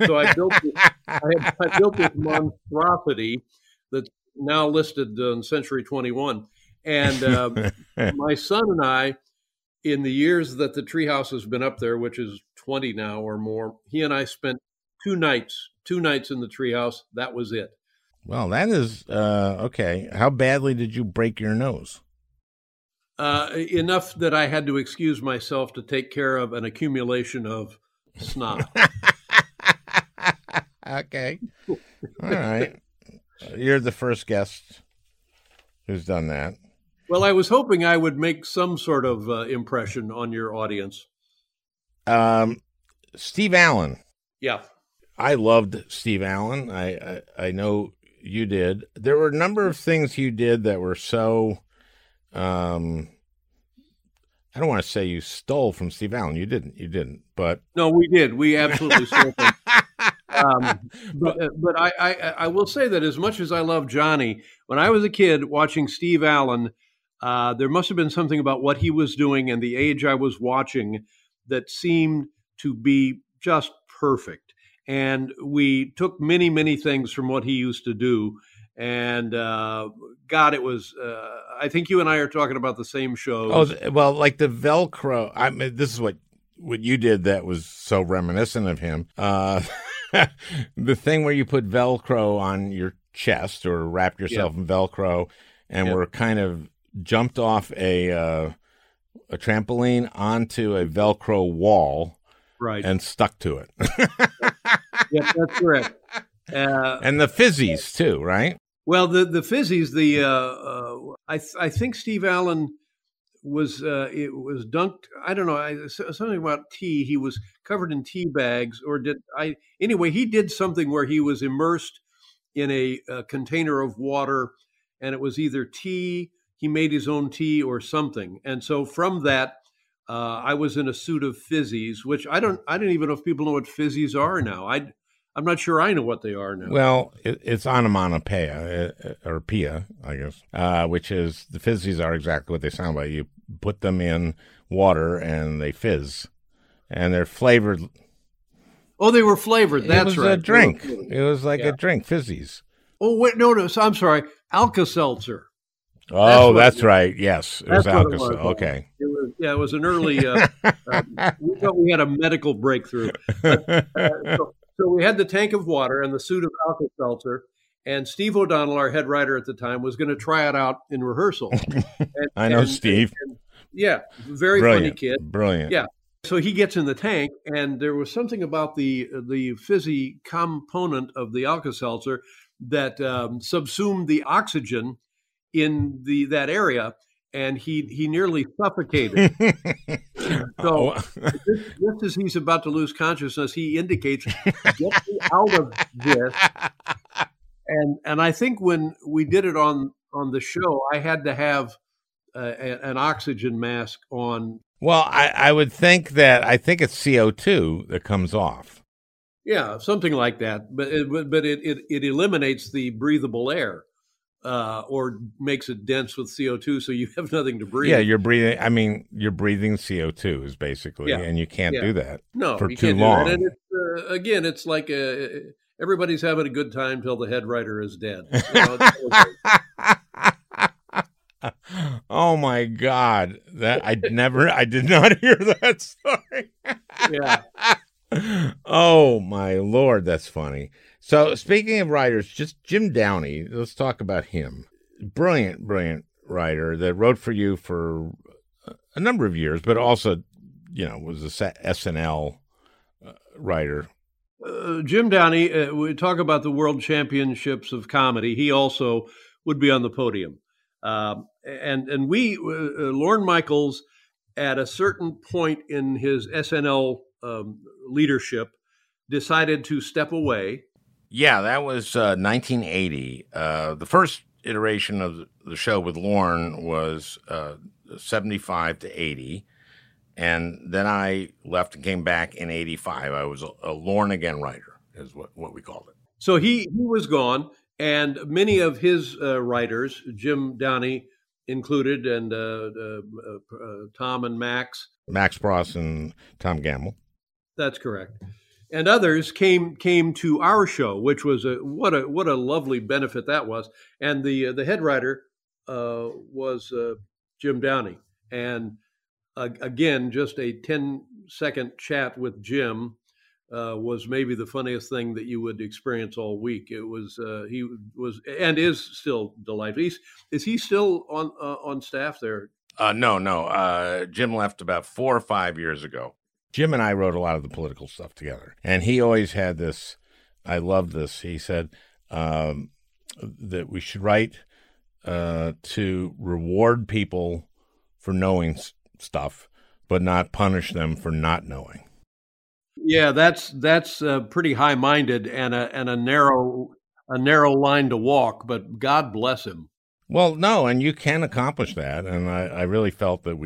So I built this monstrosity that's now listed in Century 21. And my son and I, in the years that the treehouse has been up there, which is 20 now or more, he and I spent two nights in the treehouse. That was it. Well, that is okay. How badly did you break your nose? Enough that I had to excuse myself to take care of an accumulation of snot. Okay. All right. You're the first guest who's done that. Well, I was hoping I would make some sort of impression on your audience. Steve Allen. Yeah. I loved Steve Allen. I know you did. There were a number of things you did that were so, I don't want to say you stole from Steve Allen. You didn't, but. No, we did. We absolutely stole from but I will say that as much as I love Johnny, when I was a kid watching Steve Allen, there must have been something about what he was doing and the age I was watching that seemed to be just perfect. And we took many, many things from what he used to do. And God, it was, I think you and I are talking about the same shows. Oh, well, like the Velcro. I mean, this is what you did that was so reminiscent of him. The thing where you put Velcro on your chest or wrapped yourself in Velcro and were kind of jumped off a trampoline onto a Velcro wall, right, and stuck to it. Yeah, that's correct. And the fizzies too, right? Well, the fizzies, I think Steve Allen was it was dunked. I don't know, something about tea. He was covered in tea bags, or did I? Anyway, he did something where he was immersed in a container of water, and it was either tea. He made his own tea or something, and so from that, I was in a suit of fizzies, which I don't even know if people know what fizzies are now. I'm not sure I know what they are now. Well, it's onomatopoeia, or pia, I guess, which is the fizzies are exactly what they sound like. You put them in water and they fizz, and they're flavored. Oh, they were flavored. That's right. It was a drink. It was like a drink, fizzies. Oh, wait, no, I'm sorry. Alka-Seltzer. Oh, that's right. Yes, it was Alka-Seltzer. Okay. It was an early, we thought we had a medical breakthrough. So we had the tank of water and the suit of Alka-Seltzer, and Steve O'Donnell, our head writer at the time, was going to try it out in rehearsal. I know Steve. Very brilliant, funny kid. Brilliant. Yeah. So he gets in the tank, and there was something about the fizzy component of the Alka-Seltzer that subsumed the oxygen in that area, and he nearly suffocated. So just as he's about to lose consciousness, he indicates, "Get me out of this." And I think when we did it on the show, I had to have an oxygen mask on. Well, I would think that it's CO2 that comes off. Yeah, something like that. But it eliminates the breathable air. Or makes it dense with CO2, so you have nothing to breathe. Yeah, you're breathing CO2 is basically, and you can't do that for too long. And it's, again, it's like everybody's having a good time till the head writer is dead. Oh my God! That I did not hear that story. Yeah. Oh my Lord, that's funny. So speaking of writers, just Jim Downey, let's talk about him. Brilliant, brilliant writer that wrote for you for a number of years, but also, was a SNL writer. Jim Downey, we talk about the World Championships of Comedy. He also would be on the podium. And we, Lorne Michaels, at a certain point in his SNL leadership, decided to step away. Yeah, that was 1980. The first iteration of the show with Lorne was 75 to 80. And then I left and came back in 85. I was a Lorne Again writer is what we called it. So he was gone, and many of his writers, Jim Downey included, and Tom and Max Pross and Tom Gamble. That's correct. And others came to our show, which was what a lovely benefit that was. And the head writer was Jim Downey. And again, just a 10-second chat with Jim was maybe the funniest thing that you would experience all week. It was he was and is still delightful. Is he still on staff there? No. Jim left about 4 or 5 years ago. Jim and I wrote a lot of the political stuff together, and he always had this. I love this. He said that we should write to reward people for knowing stuff, but not punish them for not knowing. Yeah, that's pretty high-minded and a narrow line to walk, but God bless him. Well, no, and you can accomplish that, and I really felt that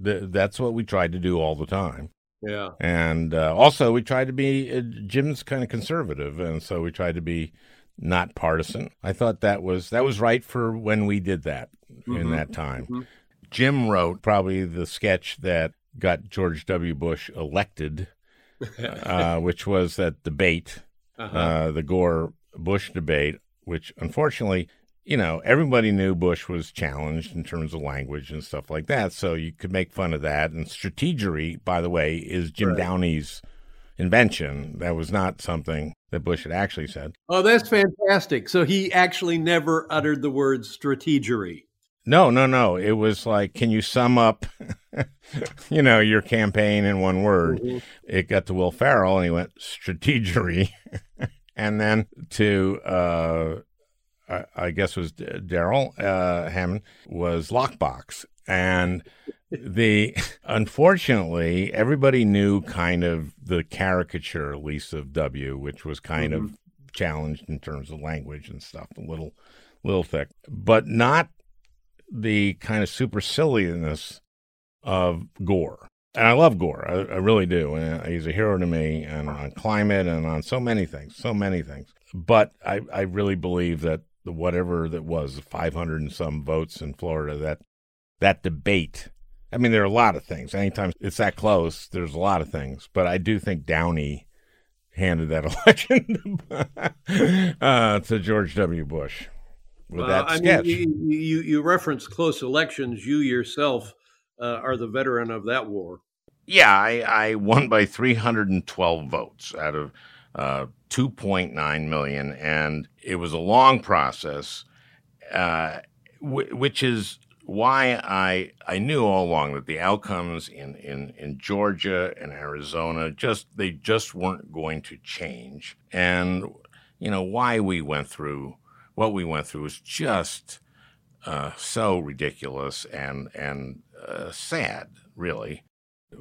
that's what we tried to do all the time. Yeah. And also we tried to be, Jim's kind of conservative, and so we tried to be not partisan. I thought that was right for when we did that in that time. Mm-hmm. Jim wrote probably the sketch that got George W. Bush elected, which was that debate, the Gore-Bush debate, which unfortunately, you know, everybody knew Bush was challenged in terms of language and stuff like that. So you could make fun of that. And strategery, by the way, is Jim Downey's invention. That was not something that Bush had actually said. Oh, that's fantastic. So he actually never uttered the word strategery. No. It was like, can you sum up, you know, your campaign in one word? Mm-hmm. It got to Will Farrell, and he went, strategery. And then to, I guess it was Daryl Hammond, was lockbox. And unfortunately, everybody knew kind of the caricature, at least, of W, which was kind of challenged in terms of language and stuff, a little thick, but not the kind of superciliousness of Gore. And I love Gore. I really do. And he's a hero to me, and on climate and on so many things. But I really believe that whatever that was, 500 and some votes in Florida, that debate, I mean, there are a lot of things. Anytime it's that close, there's a lot of things. But I do think Downey handed that election to George W. Bush. With that sketch. I mean, you reference close elections. You yourself are the veteran of that war. Yeah, I won by 312 votes out of 2.9 million, and it was a long process, which is why I knew all along that the outcomes in Georgia and Arizona just weren't going to change, and you know why we went through. What we went through was just so ridiculous and sad, really.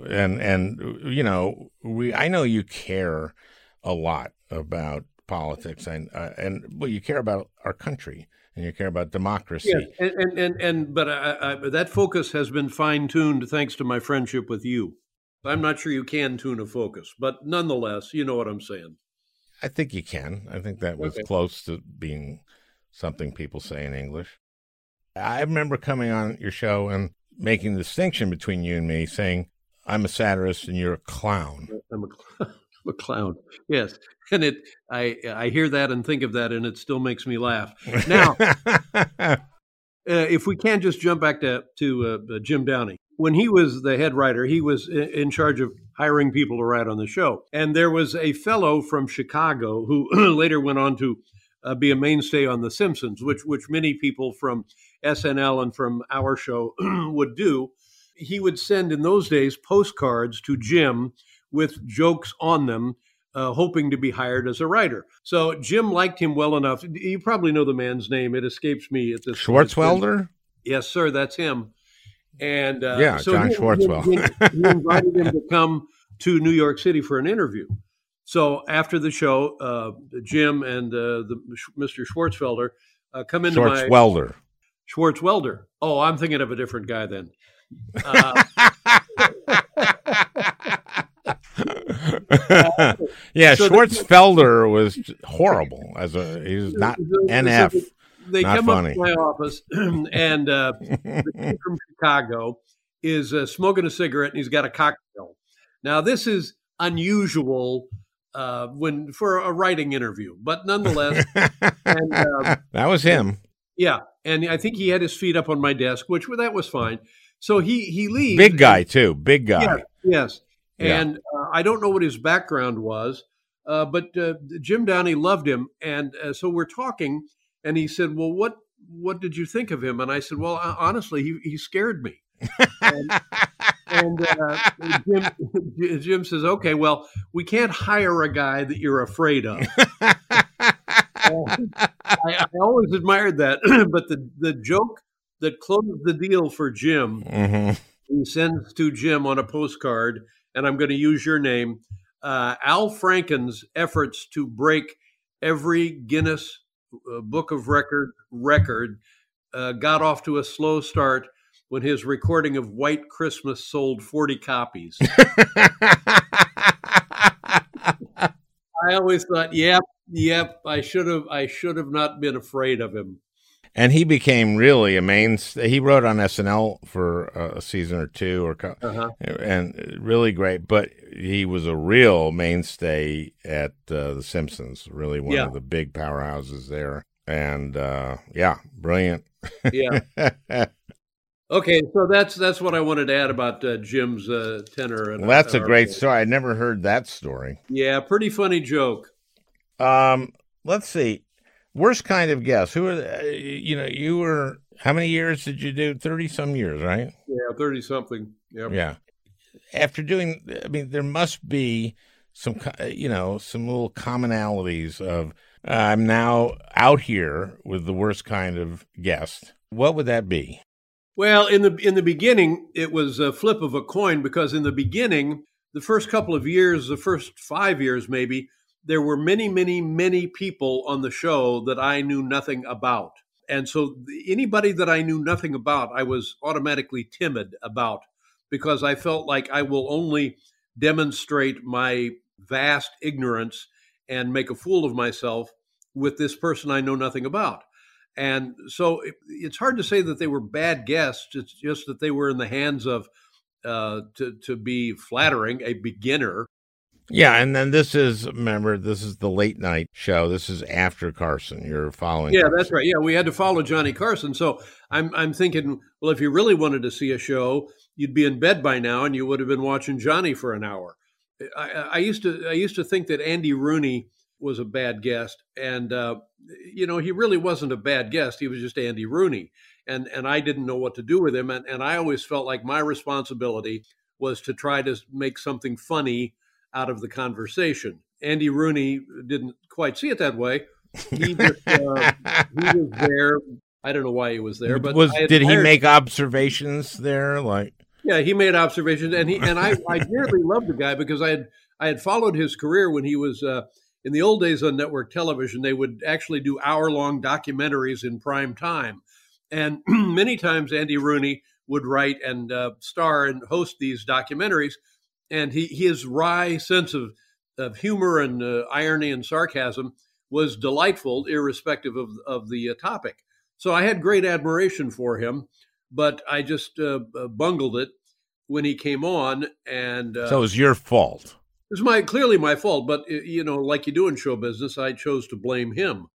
And you know, I know you care a lot about politics, and you care about our country and you care about democracy. Yeah, but that focus has been fine-tuned thanks to my friendship with you. I'm not sure you can tune a focus, but nonetheless, you know what I'm saying. I think you can. I think that was close to being something people say in English. I remember coming on your show and making the distinction between you and me, saying, I'm a satirist and you're a clown. I'm a clown, yes. And I hear that and think of that, and it still makes me laugh. Now, if we can just jump back to Jim Downey. When he was the head writer, he was in charge of hiring people to write on the show. And there was a fellow from Chicago who later went on to be a mainstay on The Simpsons, which many people from SNL and from our show would do. He would send, in those days, postcards to Jim with jokes on them, hoping to be hired as a writer. So Jim liked him well enough. You probably know the man's name. It escapes me at this point. Schwartzwelder? Yes, sir. That's him. And so John Schwartzwell. He invited him to come to New York City for an interview. So after the show, Jim and Mr. Schwartzwelder come into my... Schwartzwelder. Oh, I'm thinking of a different guy then. So Schwartzwelder was horrible. He was not NF. They Not come funny. Up to my office, and the kid from Chicago is smoking a cigarette, and he's got a cocktail. Now, this is unusual for a writing interview, but nonetheless. And, that was him. Yeah, and I think he had his feet up on my desk, which that was fine. So he leaves. Big guy, too. Big guy. Yeah, yes. Yeah. And I don't know what his background was, but Jim Downey loved him. And so we're talking, and he said, well, what did you think of him? And I said, well, honestly, he scared me. Jim says, okay, well, we can't hire a guy that you're afraid of. I always admired that. But the joke that closed the deal for Jim, he sends to Jim on a postcard, and I'm going to use your name, Al Franken's efforts to break every Guinness Book of record got off to a slow start when his recording of White Christmas sold 40 copies. I always thought, yep, I should have not been afraid of him. And he became really a mainstay. He wrote on SNL for a season or two, and really great. But he was a real mainstay at The Simpsons, really one of the big powerhouses there. And brilliant. Yeah. Okay, so that's what I wanted to add about Jim's tenor. And well, that's a great story. I never heard that story. Yeah, pretty funny joke. Let's see. Worst kind of guest. Who are you were, how many years did you do? 30 some years, right? Yeah, 30 something. Yep. Yeah. After doing, I mean, there must be some little commonalities of I'm now out here with the worst kind of guest. What would that be? Well, in the beginning, it was a flip of a coin, because in the beginning, the first couple of years, the first 5 years maybe, there were many, many, many people on the show that I knew nothing about. And so anybody that I knew nothing about, I was automatically timid about, because I felt like I will only demonstrate my vast ignorance and make a fool of myself with this person I know nothing about. And so it's hard to say that they were bad guests. It's just that they were in the hands of, to be flattering, a beginner. Yeah. And then this is the late night show. This is after Carson. You're following. Yeah, Carson. That's right. Yeah. We had to follow Johnny Carson. So I'm thinking, well, if you really wanted to see a show, you'd be in bed by now and you would have been watching Johnny for an hour. I used to think that Andy Rooney was a bad guest. And, he really wasn't a bad guest. He was just Andy Rooney. And I didn't know what to do with him. And I always felt like my responsibility was to try to make something funny out of the conversation. Andy Rooney didn't quite see it that way. He just, he was there. I don't know why he was there, but did he make observations there? Yeah, he made observations. And I dearly loved the guy, because I had followed his career when he was, in the old days on network television, they would actually do hour-long documentaries in prime time. And many times Andy Rooney would write and star and host these documentaries. And his wry sense of humor and irony and sarcasm was delightful, irrespective of the topic. So I had great admiration for him, but I just bungled it when he came on. And so it was your fault. It's clearly my fault, but like you do in show business, I chose to blame him.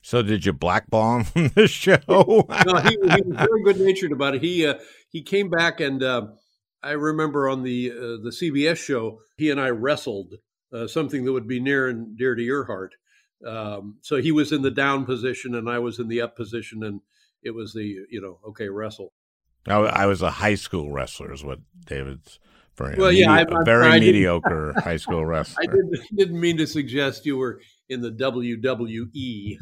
So did you blackball him from the show? No, he was very good-natured about it. He came back, and I remember on the CBS show, he and I wrestled, something that would be near and dear to your heart. So he was in the down position, and I was in the up position, and it was the wrestle. I was a high school wrestler, is what David's. Well, yeah, I'm very mediocre high school wrestler. I didn't mean to suggest you were in the WWE,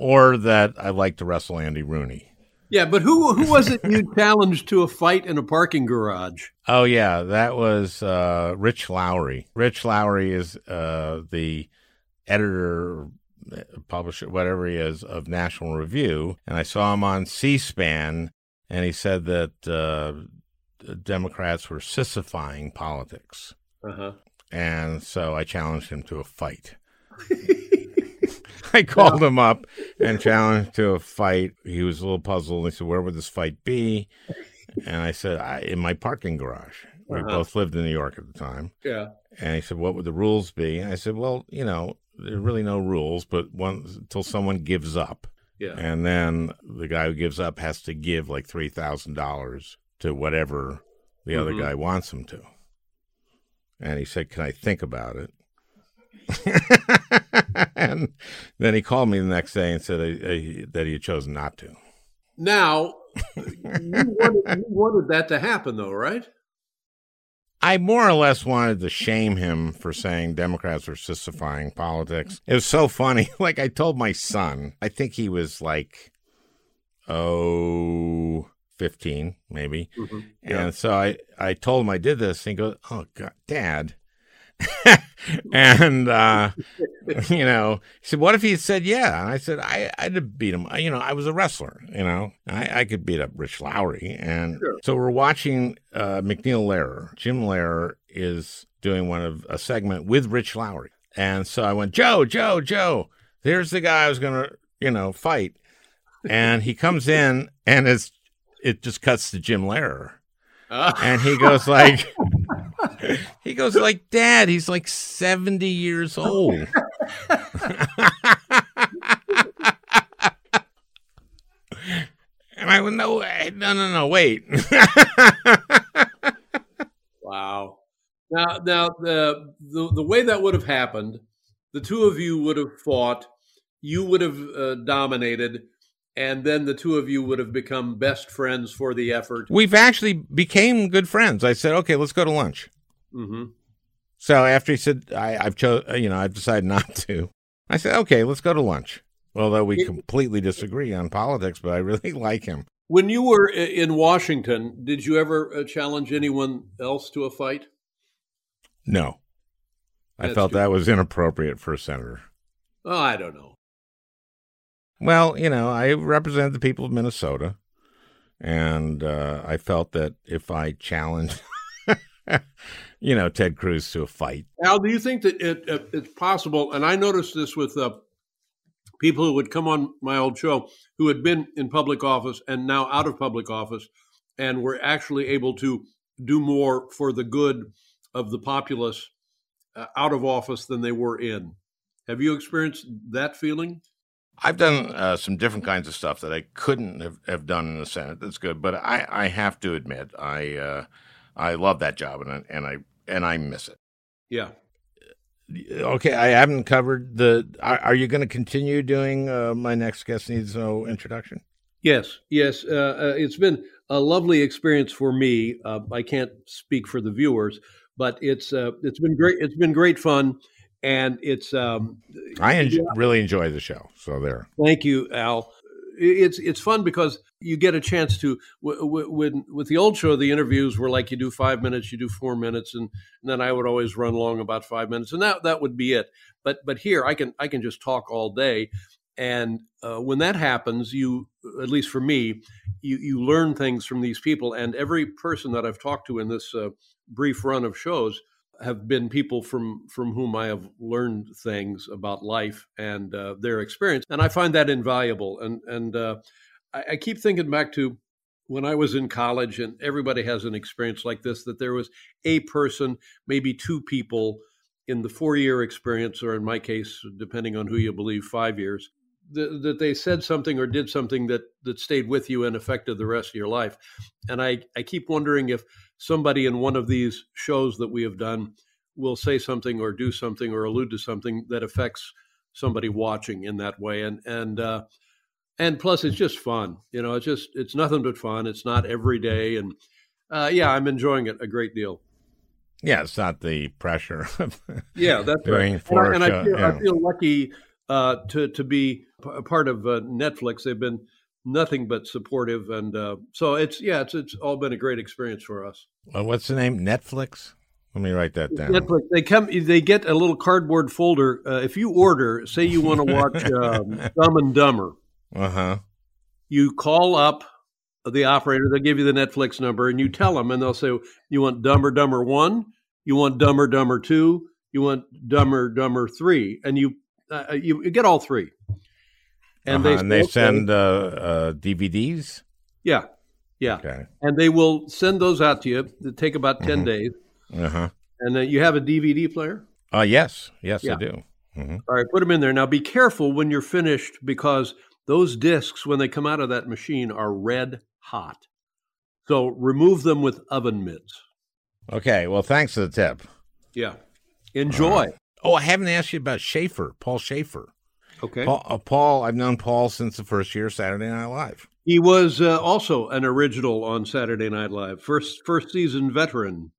or that I like to wrestle Andy Rooney. Yeah, but who was it you challenged to a fight in a parking garage? Oh yeah, that was Rich Lowry. Rich Lowry is the editor, publisher, whatever he is, of National Review, and I saw him on C-SPAN, and he said that. Democrats were sissifying politics. And so I challenged him to a fight. I called him up and challenged him to a fight. He was a little puzzled. He said, where would this fight be? And I said, in my parking garage. We both lived in New York at the time. Yeah. And he said, what would the rules be? And I said, well, there are really no rules, but until someone gives up. Yeah. And then the guy who gives up has to give like $3,000 to whatever the other guy wants him to. And he said, can I think about it? And then he called me the next day and said that he had chosen not to. Now, you wanted that to happen, though, right? I more or less wanted to shame him for saying Democrats were cissifying politics. It was so funny. Like, I told my son, I think he was like, 15, maybe. Mm-hmm. Yeah. And so I told him I did this, and he goes, oh, God, Dad. And, he said, what if he said, yeah? And I said, I'd beat him. I was a wrestler, I could beat up Rich Lowry. And sure. So we're watching McNeil Lehrer. Jim Lehrer is doing a segment with Rich Lowry. And so I went, Joe, there's the guy I was going to, fight. And he comes in and it just cuts to Jim Lehrer. And he goes like... He goes like, Dad, he's like 70 years old. And I went, no, wait. Wow. Now the way that would have happened, the two of you would have fought, you would have dominated, and then the two of you would have become best friends for the effort. We've actually became good friends. I said, okay, let's go to lunch. Mm-hmm. So after he said, I've decided not to, I said, okay, let's go to lunch. Although we completely disagree on politics, but I really like him. When you were in Washington, did you ever challenge anyone else to a fight? No. I felt that was inappropriate for a senator. Oh, I don't know. Well, I represented the people of Minnesota, and I felt that if I challenged... Ted Cruz to a fight. Al, do you think that it's possible? And I noticed this with people who would come on my old show who had been in public office and now out of public office and were actually able to do more for the good of the populace out of office than they were in. Have you experienced that feeling? I've done some different kinds of stuff that I couldn't have done in the Senate. That's good. But I have to admit, I love that job, and I miss it. Yeah. Okay, I haven't covered are you going to continue doing My Next Guest Needs No Introduction? Yes. It's been a lovely experience for me. I can't speak for the viewers, but it's been great. It's been great fun, and it's... really enjoy the show, so there. Thank you, Al. It's fun because you get a chance to, when with the old show, the interviews were like you do 5 minutes, you do 4 minutes, and then I would always run long about 5 minutes, and that would be it. But here I can just talk all day, and when that happens, you, at least for me, you learn things from these people, and every person that I've talked to in this brief run of shows have been people from whom I have learned things about life and their experience. And I find that invaluable. And I keep thinking back to when I was in college, and everybody has an experience like this, that there was a person, maybe two people in the 4-year experience, or in my case, depending on who you believe, 5 years, that they said something or did something that stayed with you and affected the rest of your life. And I keep wondering if somebody in one of these shows that we have done will say something or do something or allude to something that affects somebody watching in that way. And plus it's just fun, it's nothing but fun. It's not every day. And I'm enjoying it a great deal. Yeah. It's not the pressure. Yeah. That's right. I feel lucky to be a part of Netflix. They've been nothing but supportive, and so it's all been a great experience for us. What's the name? Netflix. Let me write that down. Netflix. They get a little cardboard folder. If you order, say you want to watch Dumb and Dumber, you call up the operator. They'll give you the Netflix number, and you tell them, and they'll say, you want Dumber Dumber 1, you want Dumber Dumber 2, you want Dumber Dumber 3, and you get all three. And, they send DVDs? Yeah. Yeah. Okay. And they will send those out to you. They take about 10 days. Uh-huh. And you have a DVD player? Yes. Yes, yeah. I do. Mm-hmm. All right. Put them in there. Now, be careful when you're finished, because those discs, when they come out of that machine, are red hot. So remove them with oven mitts. Okay. Well, thanks for the tip. Yeah. Enjoy. Oh, I haven't asked you about Schaefer, Paul Schaefer. Okay. Paul, I've known Paul since the first year of Saturday Night Live. He was also an original on Saturday Night Live, first season veteran.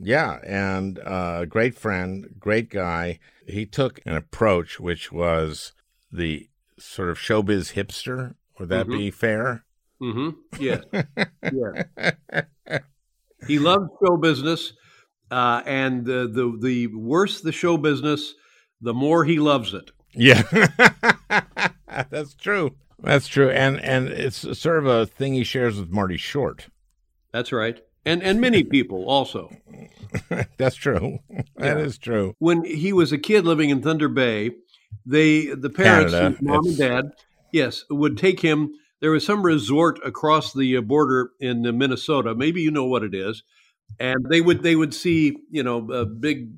Yeah, and great friend, great guy. He took an approach which was the sort of showbiz hipster. Would that be fair? Mm-hmm. Yeah. Yeah. He loved show business, and the worse the show business, the more he loves it. Yeah, that's true. That's true, and it's sort of a thing he shares with Marty Short. That's right, and many people also. That's true. That is true. When he was a kid living in Thunder Bay, the parents, Canada, mom and dad, would take him. There was some resort across the border in Minnesota. Maybe you know what it is, and they would see big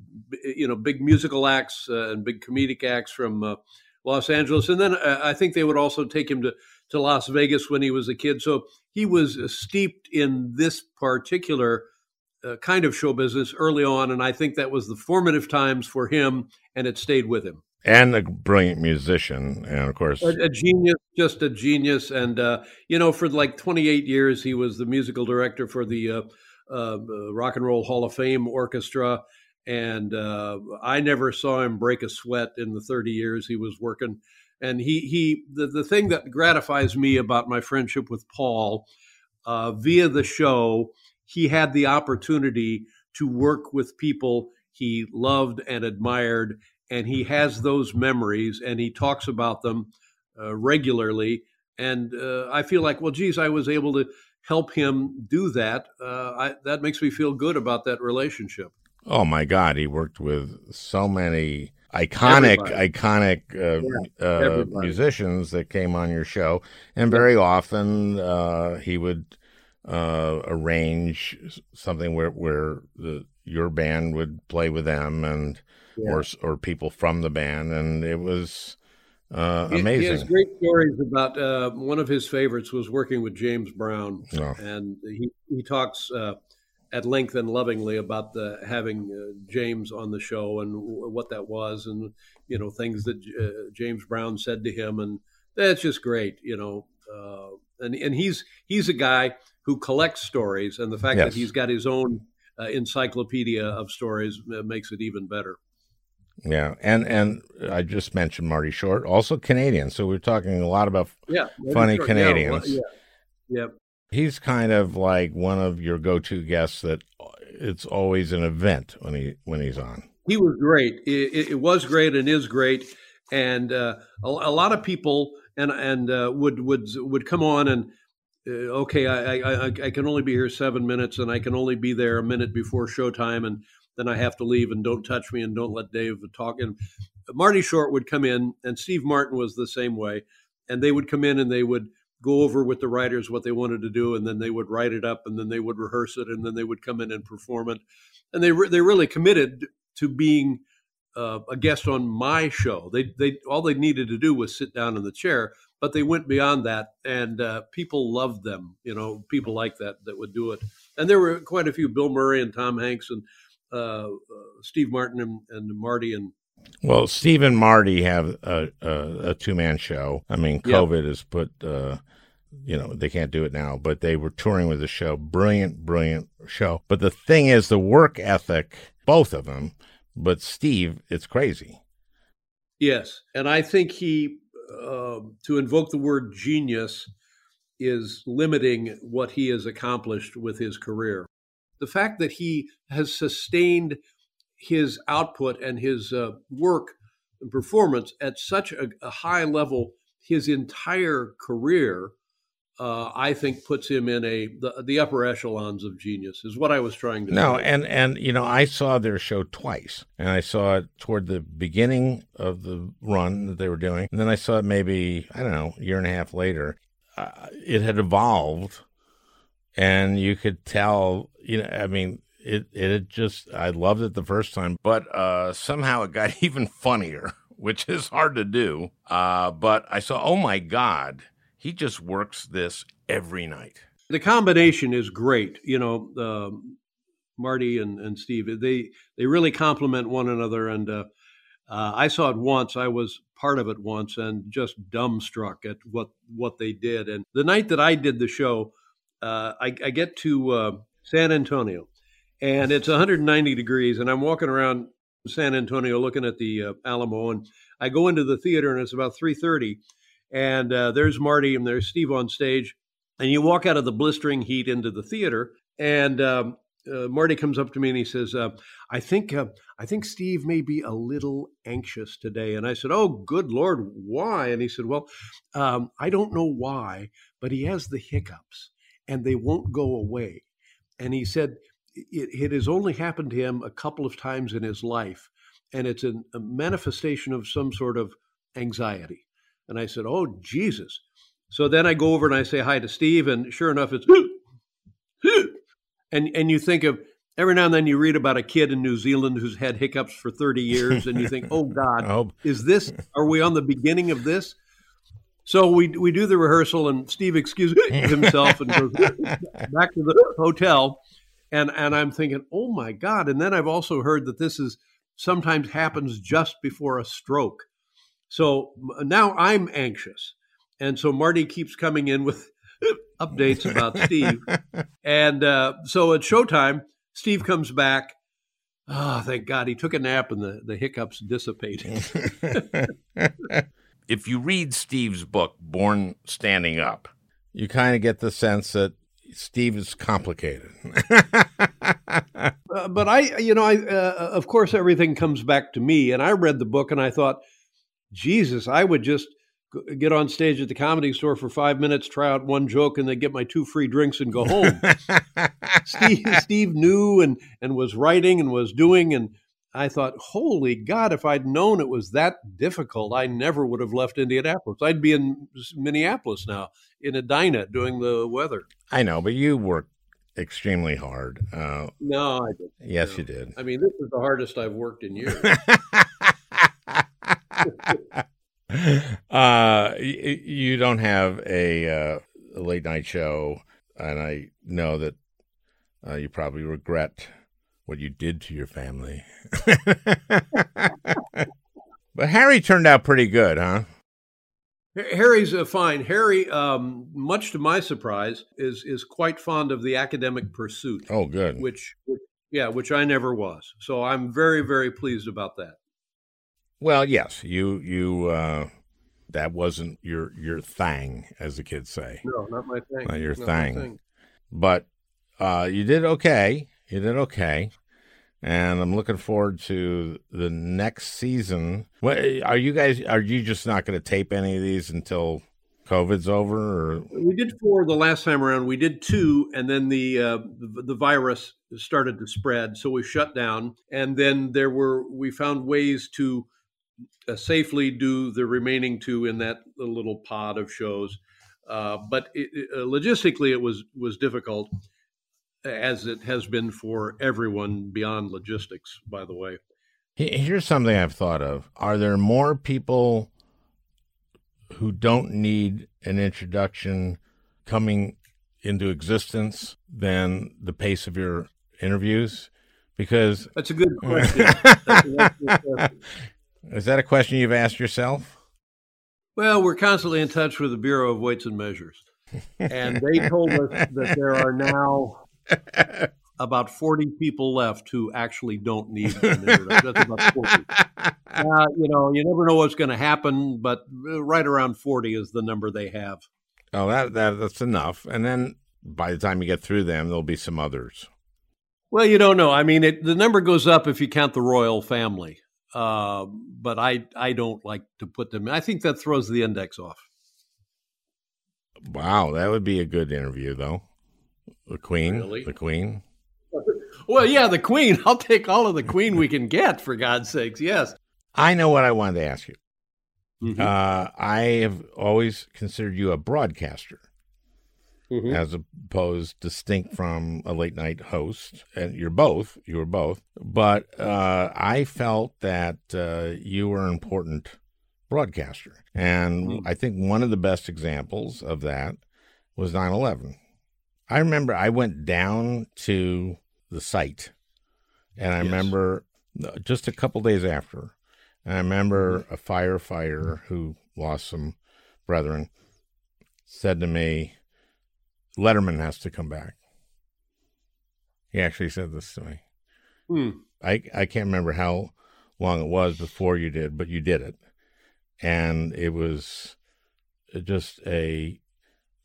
musical acts and big comedic acts from Los Angeles, and then I think they would also take him to Las Vegas when he was a kid. So he was steeped in this particular kind of show business early on, and I think that was the formative times for him, and it stayed with him. And a brilliant musician, and of course... A genius, just a genius, and for like 28 years, he was the musical director for the Rock and Roll Hall of Fame Orchestra. And I never saw him break a sweat in the 30 years he was working. And the thing that gratifies me about my friendship with Paul, via the show, he had the opportunity to work with people he loved and admired. And he has those memories and he talks about them regularly. And I feel like, well, geez, I was able to help him do that. That makes me feel good about that relationship. Oh, my God. He worked with so many iconic musicians that came on your show. And very often he would arrange something where your band would play with them or people from the band. And it was amazing. He has great stories about one of his favorites was working with James Brown. Oh. And he talks at length and lovingly about having James on the show and what that was and, things that James Brown said to him. And that's just great, and he's a guy who collects stories, and the fact that he's got his own encyclopedia of stories makes it even better. Yeah. And I just mentioned Marty Short, also Canadian. So we're talking a lot about funny Canadians. Yeah. He's kind of like one of your go-to guests that it's always an event when he's on. He was great. It was great and is great. And a lot of people and would come on and, I can only be here 7 minutes and I can only be there a minute before showtime. And then I have to leave and don't touch me and don't let Dave talk. And Marty Short would come in and Steve Martin was the same way. And they would come in and they would go over with the writers what they wanted to do, and then they would write it up, and then they would rehearse it, and then they would come in and perform it. And they really committed to being a guest on my show. They all they needed to do was sit down in the chair, but they went beyond that, and people loved them. People like that would do it. And there were quite a few, Bill Murray and Tom Hanks and Steve Martin and Marty and... Well, Steve and Marty have a two-man show. I mean, COVID has put, they can't do it now, but they were touring with the show. Brilliant, brilliant show. But the thing is the work ethic, both of them, but Steve, it's crazy. Yes, and I think he, to invoke the word genius, is limiting what he has accomplished with his career. The fact that he has sustained his output and his work and performance at such a high level, his entire career, I think puts him in the upper echelons of genius is what I was trying to say. And I saw their show twice, and I saw it toward the beginning of the run that they were doing. And then I saw it maybe, I don't know, a year and a half later. It had evolved, and you could tell, It just, I loved it the first time, but somehow it got even funnier, which is hard to do. But I saw, oh my God, he just works this every night. The combination is great. Marty and Steve, they really complement one another. And I saw it once. I was part of it once and just dumbstruck at what they did. And the night that I did the show, I get to San Antonio, and it's 190 degrees. And I'm walking around San Antonio looking at the Alamo, and I go into the theater, and it's about 3:30, and there's Marty and there's Steve on stage. And you walk out of the blistering heat into the theater, and Marty comes up to me and he says, I think Steve may be a little anxious today. And I said, oh, good Lord, why? And he said, well, I don't know why, but he has the hiccups and they won't go away. And he said, it has only happened to him a couple of times in his life. And it's a manifestation of some sort of anxiety. And I said, oh, Jesus. So then I go over and I say hi to Steve, and sure enough, it's and you think of, every now and then you read about a kid in New Zealand who's had hiccups for 30 years, and you think, oh God, are we on the beginning of this? So we do the rehearsal, and Steve excuses himself and goes back to the hotel, and I'm thinking, oh my God. And then I've also heard that this is sometimes happens just before a stroke. So now I'm anxious. And so Marty keeps coming in with updates about Steve. And so at showtime, Steve comes back. Oh, thank God. He took a nap and the hiccups dissipated. If you read Steve's book, Born Standing Up, you kind of get the sense that Steve is complicated. But I of course, everything comes back to me. And I read the book and I thought, Jesus, I would just get on stage at the Comedy Store for 5 minutes, try out one joke, and then get my 2 free drinks and go home. Steve knew and was writing and was doing. And I thought, holy God, if I'd known it was that difficult, I never would have left Indianapolis. I'd be in Minneapolis now, in Edina, doing the weather. I know, but you worked extremely hard. No, I didn't. Yes, you did. I mean, this is the hardest I've worked in years. You don't have a late night show, and I know that you probably regret what you did to your family. But Harry turned out pretty good, huh? Harry's fine. Harry, much to my surprise, is quite fond of the academic pursuit. Oh, good. Which I never was. So I'm very, very pleased about that. Well, yes, you that wasn't your thang, as the kids say. No, not my thing. Not your thing. But you did okay. And I'm looking forward to the next season. What, are you just not going to tape any of these until COVID's over? Or? We did 4 the last time around. We did 2, and then the virus started to spread, so we shut down. And then we found ways to safely do the remaining 2 in that little pod of shows. But logistically, it was difficult, as it has been for everyone beyond logistics, by the way. Here's something I've thought of. Are there more people who don't need an introduction coming into existence than the pace of your interviews? Because that's a good question. Is that a question you've asked yourself? Well, we're constantly in touch with the Bureau of Weights and Measures. And they told us that there are now about 40 people left who actually don't need an introduction. That's about 40. You never know what's going to happen, but right around 40 is the number they have. Oh, that's enough. And then by the time you get through them, there'll be some others. Well, you don't know. I mean, the number goes up if you count the royal family. But I don't like to put them in. I think that throws the index off. Wow, that would be a good interview, though. The Queen, really? The Queen. Well, yeah, the Queen. I'll take all of the Queen we can get, for God's sakes. Yes. I know what I wanted to ask you. Mm-hmm. I have always considered you a broadcaster, mm-hmm. as opposed distinct from a late night host. And you were both. But I felt that you were an important broadcaster. And mm-hmm. I think one of the best examples of that was 9/11. I remember I went down to the site. And I remember just a couple days after, and I remember a firefighter who lost some brethren said to me, Letterman has to come back. He actually said this to me. I can't remember how long it was before you did, but you did it. And it was just a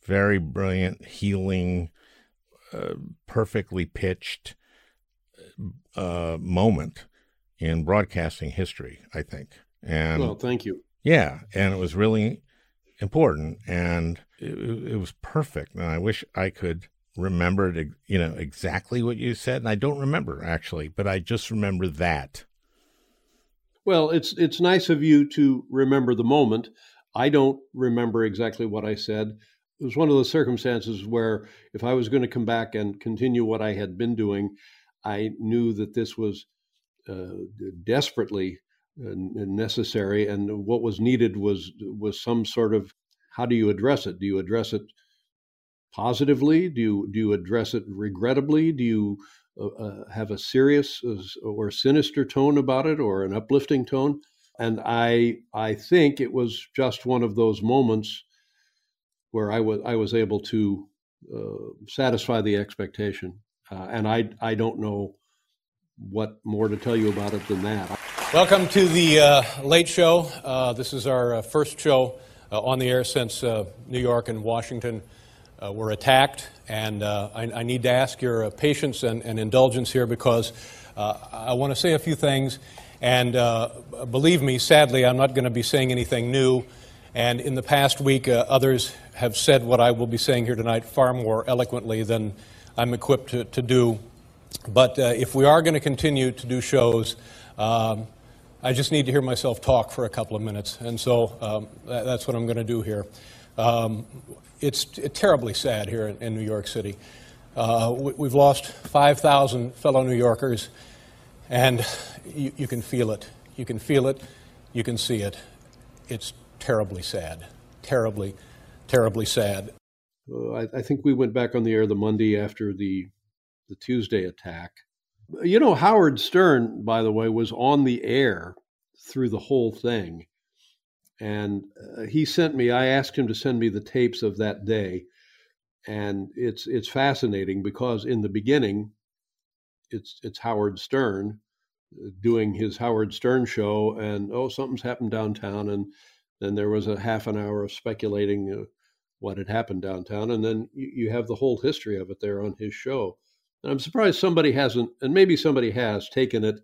very brilliant, healing, perfectly pitched moment in broadcasting history, I think. And well, thank you. Yeah, and it was really important, and it was perfect. And I wish I could remember, you know, exactly what you said. And I don't remember, actually, but I just remember that. Well, it's nice of you to remember the moment. I don't remember exactly what I said. It was one of those circumstances where if I was going to come back and continue what I had been doing, I knew that this was desperately necessary. And what was needed was some sort of, how do you address it? Do you address it positively? Do you address it regrettably? Do you have a serious or sinister tone about it, or an uplifting tone? And I think it was just one of those moments where I was able to satisfy the expectation. And I don't know what more to tell you about it than that. Welcome to the Late Show. This is our first show on the air since New York and Washington were attacked. And I need to ask your patience and indulgence here, because I want to say a few things. And believe me, sadly, I'm not going to be saying anything new. And in the past week, others have said what I will be saying here tonight far more eloquently than I'm equipped to do. But if we are going to continue to do shows, I just need to hear myself talk for a couple of minutes. And so that's what I'm going to do here. It's terribly sad here in New York City. We've lost 5,000 fellow New Yorkers. And you can feel it. You can feel it. You can see it. It's terribly sad. Terribly, terribly sad. I think we went back on the air the Monday after the Tuesday attack. You know, Howard Stern, by the way, was on the air through the whole thing. And he sent me, I asked him to send me the tapes of that day. And it's fascinating, because in the beginning, it's Howard Stern doing his Howard Stern show, and something's happened downtown, and then there was a half an hour of speculating what had happened downtown, and then you have the whole history of it there on his show. And I'm surprised somebody hasn't, and maybe somebody has, taken it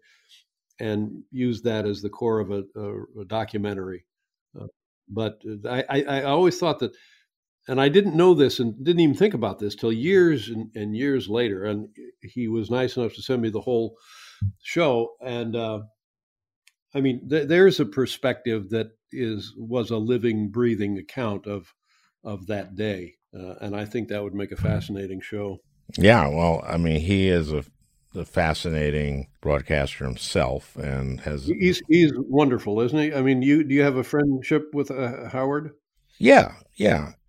and used that as the core of a documentary. But I always thought that, and I didn't know this and didn't even think about this till years and years later. And he was nice enough to send me the whole show. And I mean, there's a perspective that was a living, breathing account of that day. And I think that would make a fascinating show. Yeah. Well, I mean, he is a fascinating broadcaster himself, and he's wonderful, isn't he? I mean, do you have a friendship with Howard? Yeah.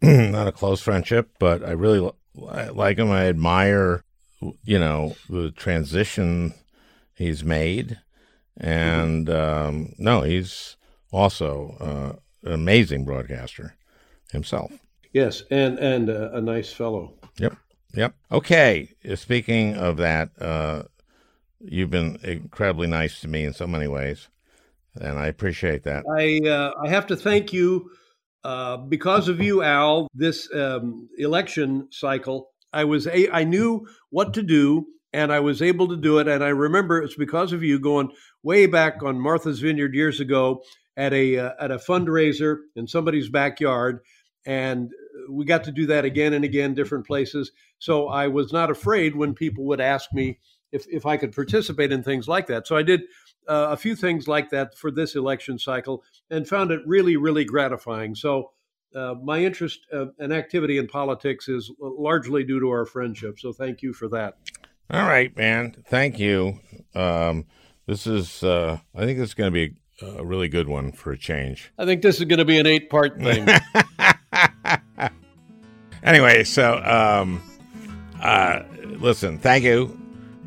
Not a close friendship, but I really like him. I admire, you know, the transition he's made. And, no, he's also an amazing broadcaster himself. Yes, and a nice fellow. Yep. Okay, speaking of that, you've been incredibly nice to me in so many ways, and I appreciate that. I have to thank you. Because of you, Al, this election cycle, I knew what to do, and I was able to do it. And I remember it's because of you, going way back on Martha's Vineyard years ago at a fundraiser in somebody's backyard, and we got to do that again and again, different places. So I was not afraid when people would ask me if I could participate in things like that. So I did a few things like that for this election cycle, and found it really, really gratifying. So my interest and activity in politics is largely due to our friendship. So thank you for that. All right, man. Thank you. This is, I think this is going to be a really good one for a change. I think this is going to be an 8-part thing. Anyway, so listen, thank you.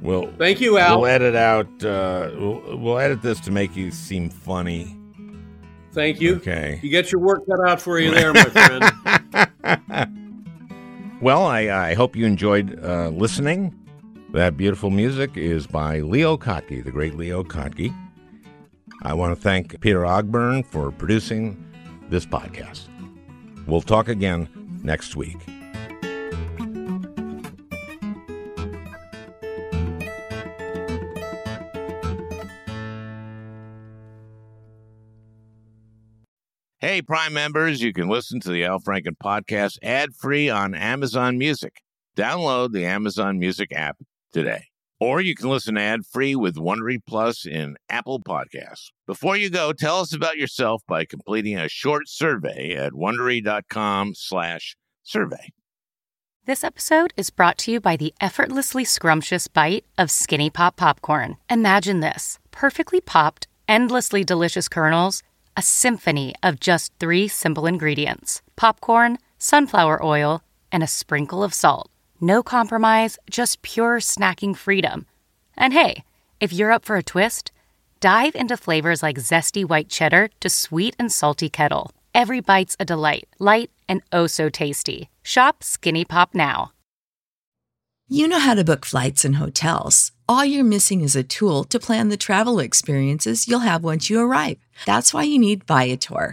Well, thank you, Al. We'll edit out. We'll edit this to make you seem funny. Thank you. Okay. You get your work cut out for you there, my friend. Well, I hope you enjoyed listening. That beautiful music is by Leo Kottke, the great Leo Kottke. I want to thank Peter Ogburn for producing this podcast. We'll talk again next week. Hey, Prime members, you can listen to the Al Franken podcast ad-free on Amazon Music. Download the Amazon Music app today. Or you can listen ad-free with Wondery Plus in Apple Podcasts. Before you go, tell us about yourself by completing a short survey at Wondery.com/survey. This episode is brought to you by the effortlessly scrumptious bite of Skinny Pop Popcorn. Imagine this. Perfectly popped, endlessly delicious kernels, a symphony of just three simple ingredients: popcorn, sunflower oil, and a sprinkle of salt. No compromise, just pure snacking freedom. And hey, if you're up for a twist, dive into flavors like zesty white cheddar to sweet and salty kettle. Every bite's a delight, light and oh so tasty. Shop Skinny Pop now. You know how to book flights and hotels. All you're missing is a tool to plan the travel experiences you'll have once you arrive. That's why you need Viator.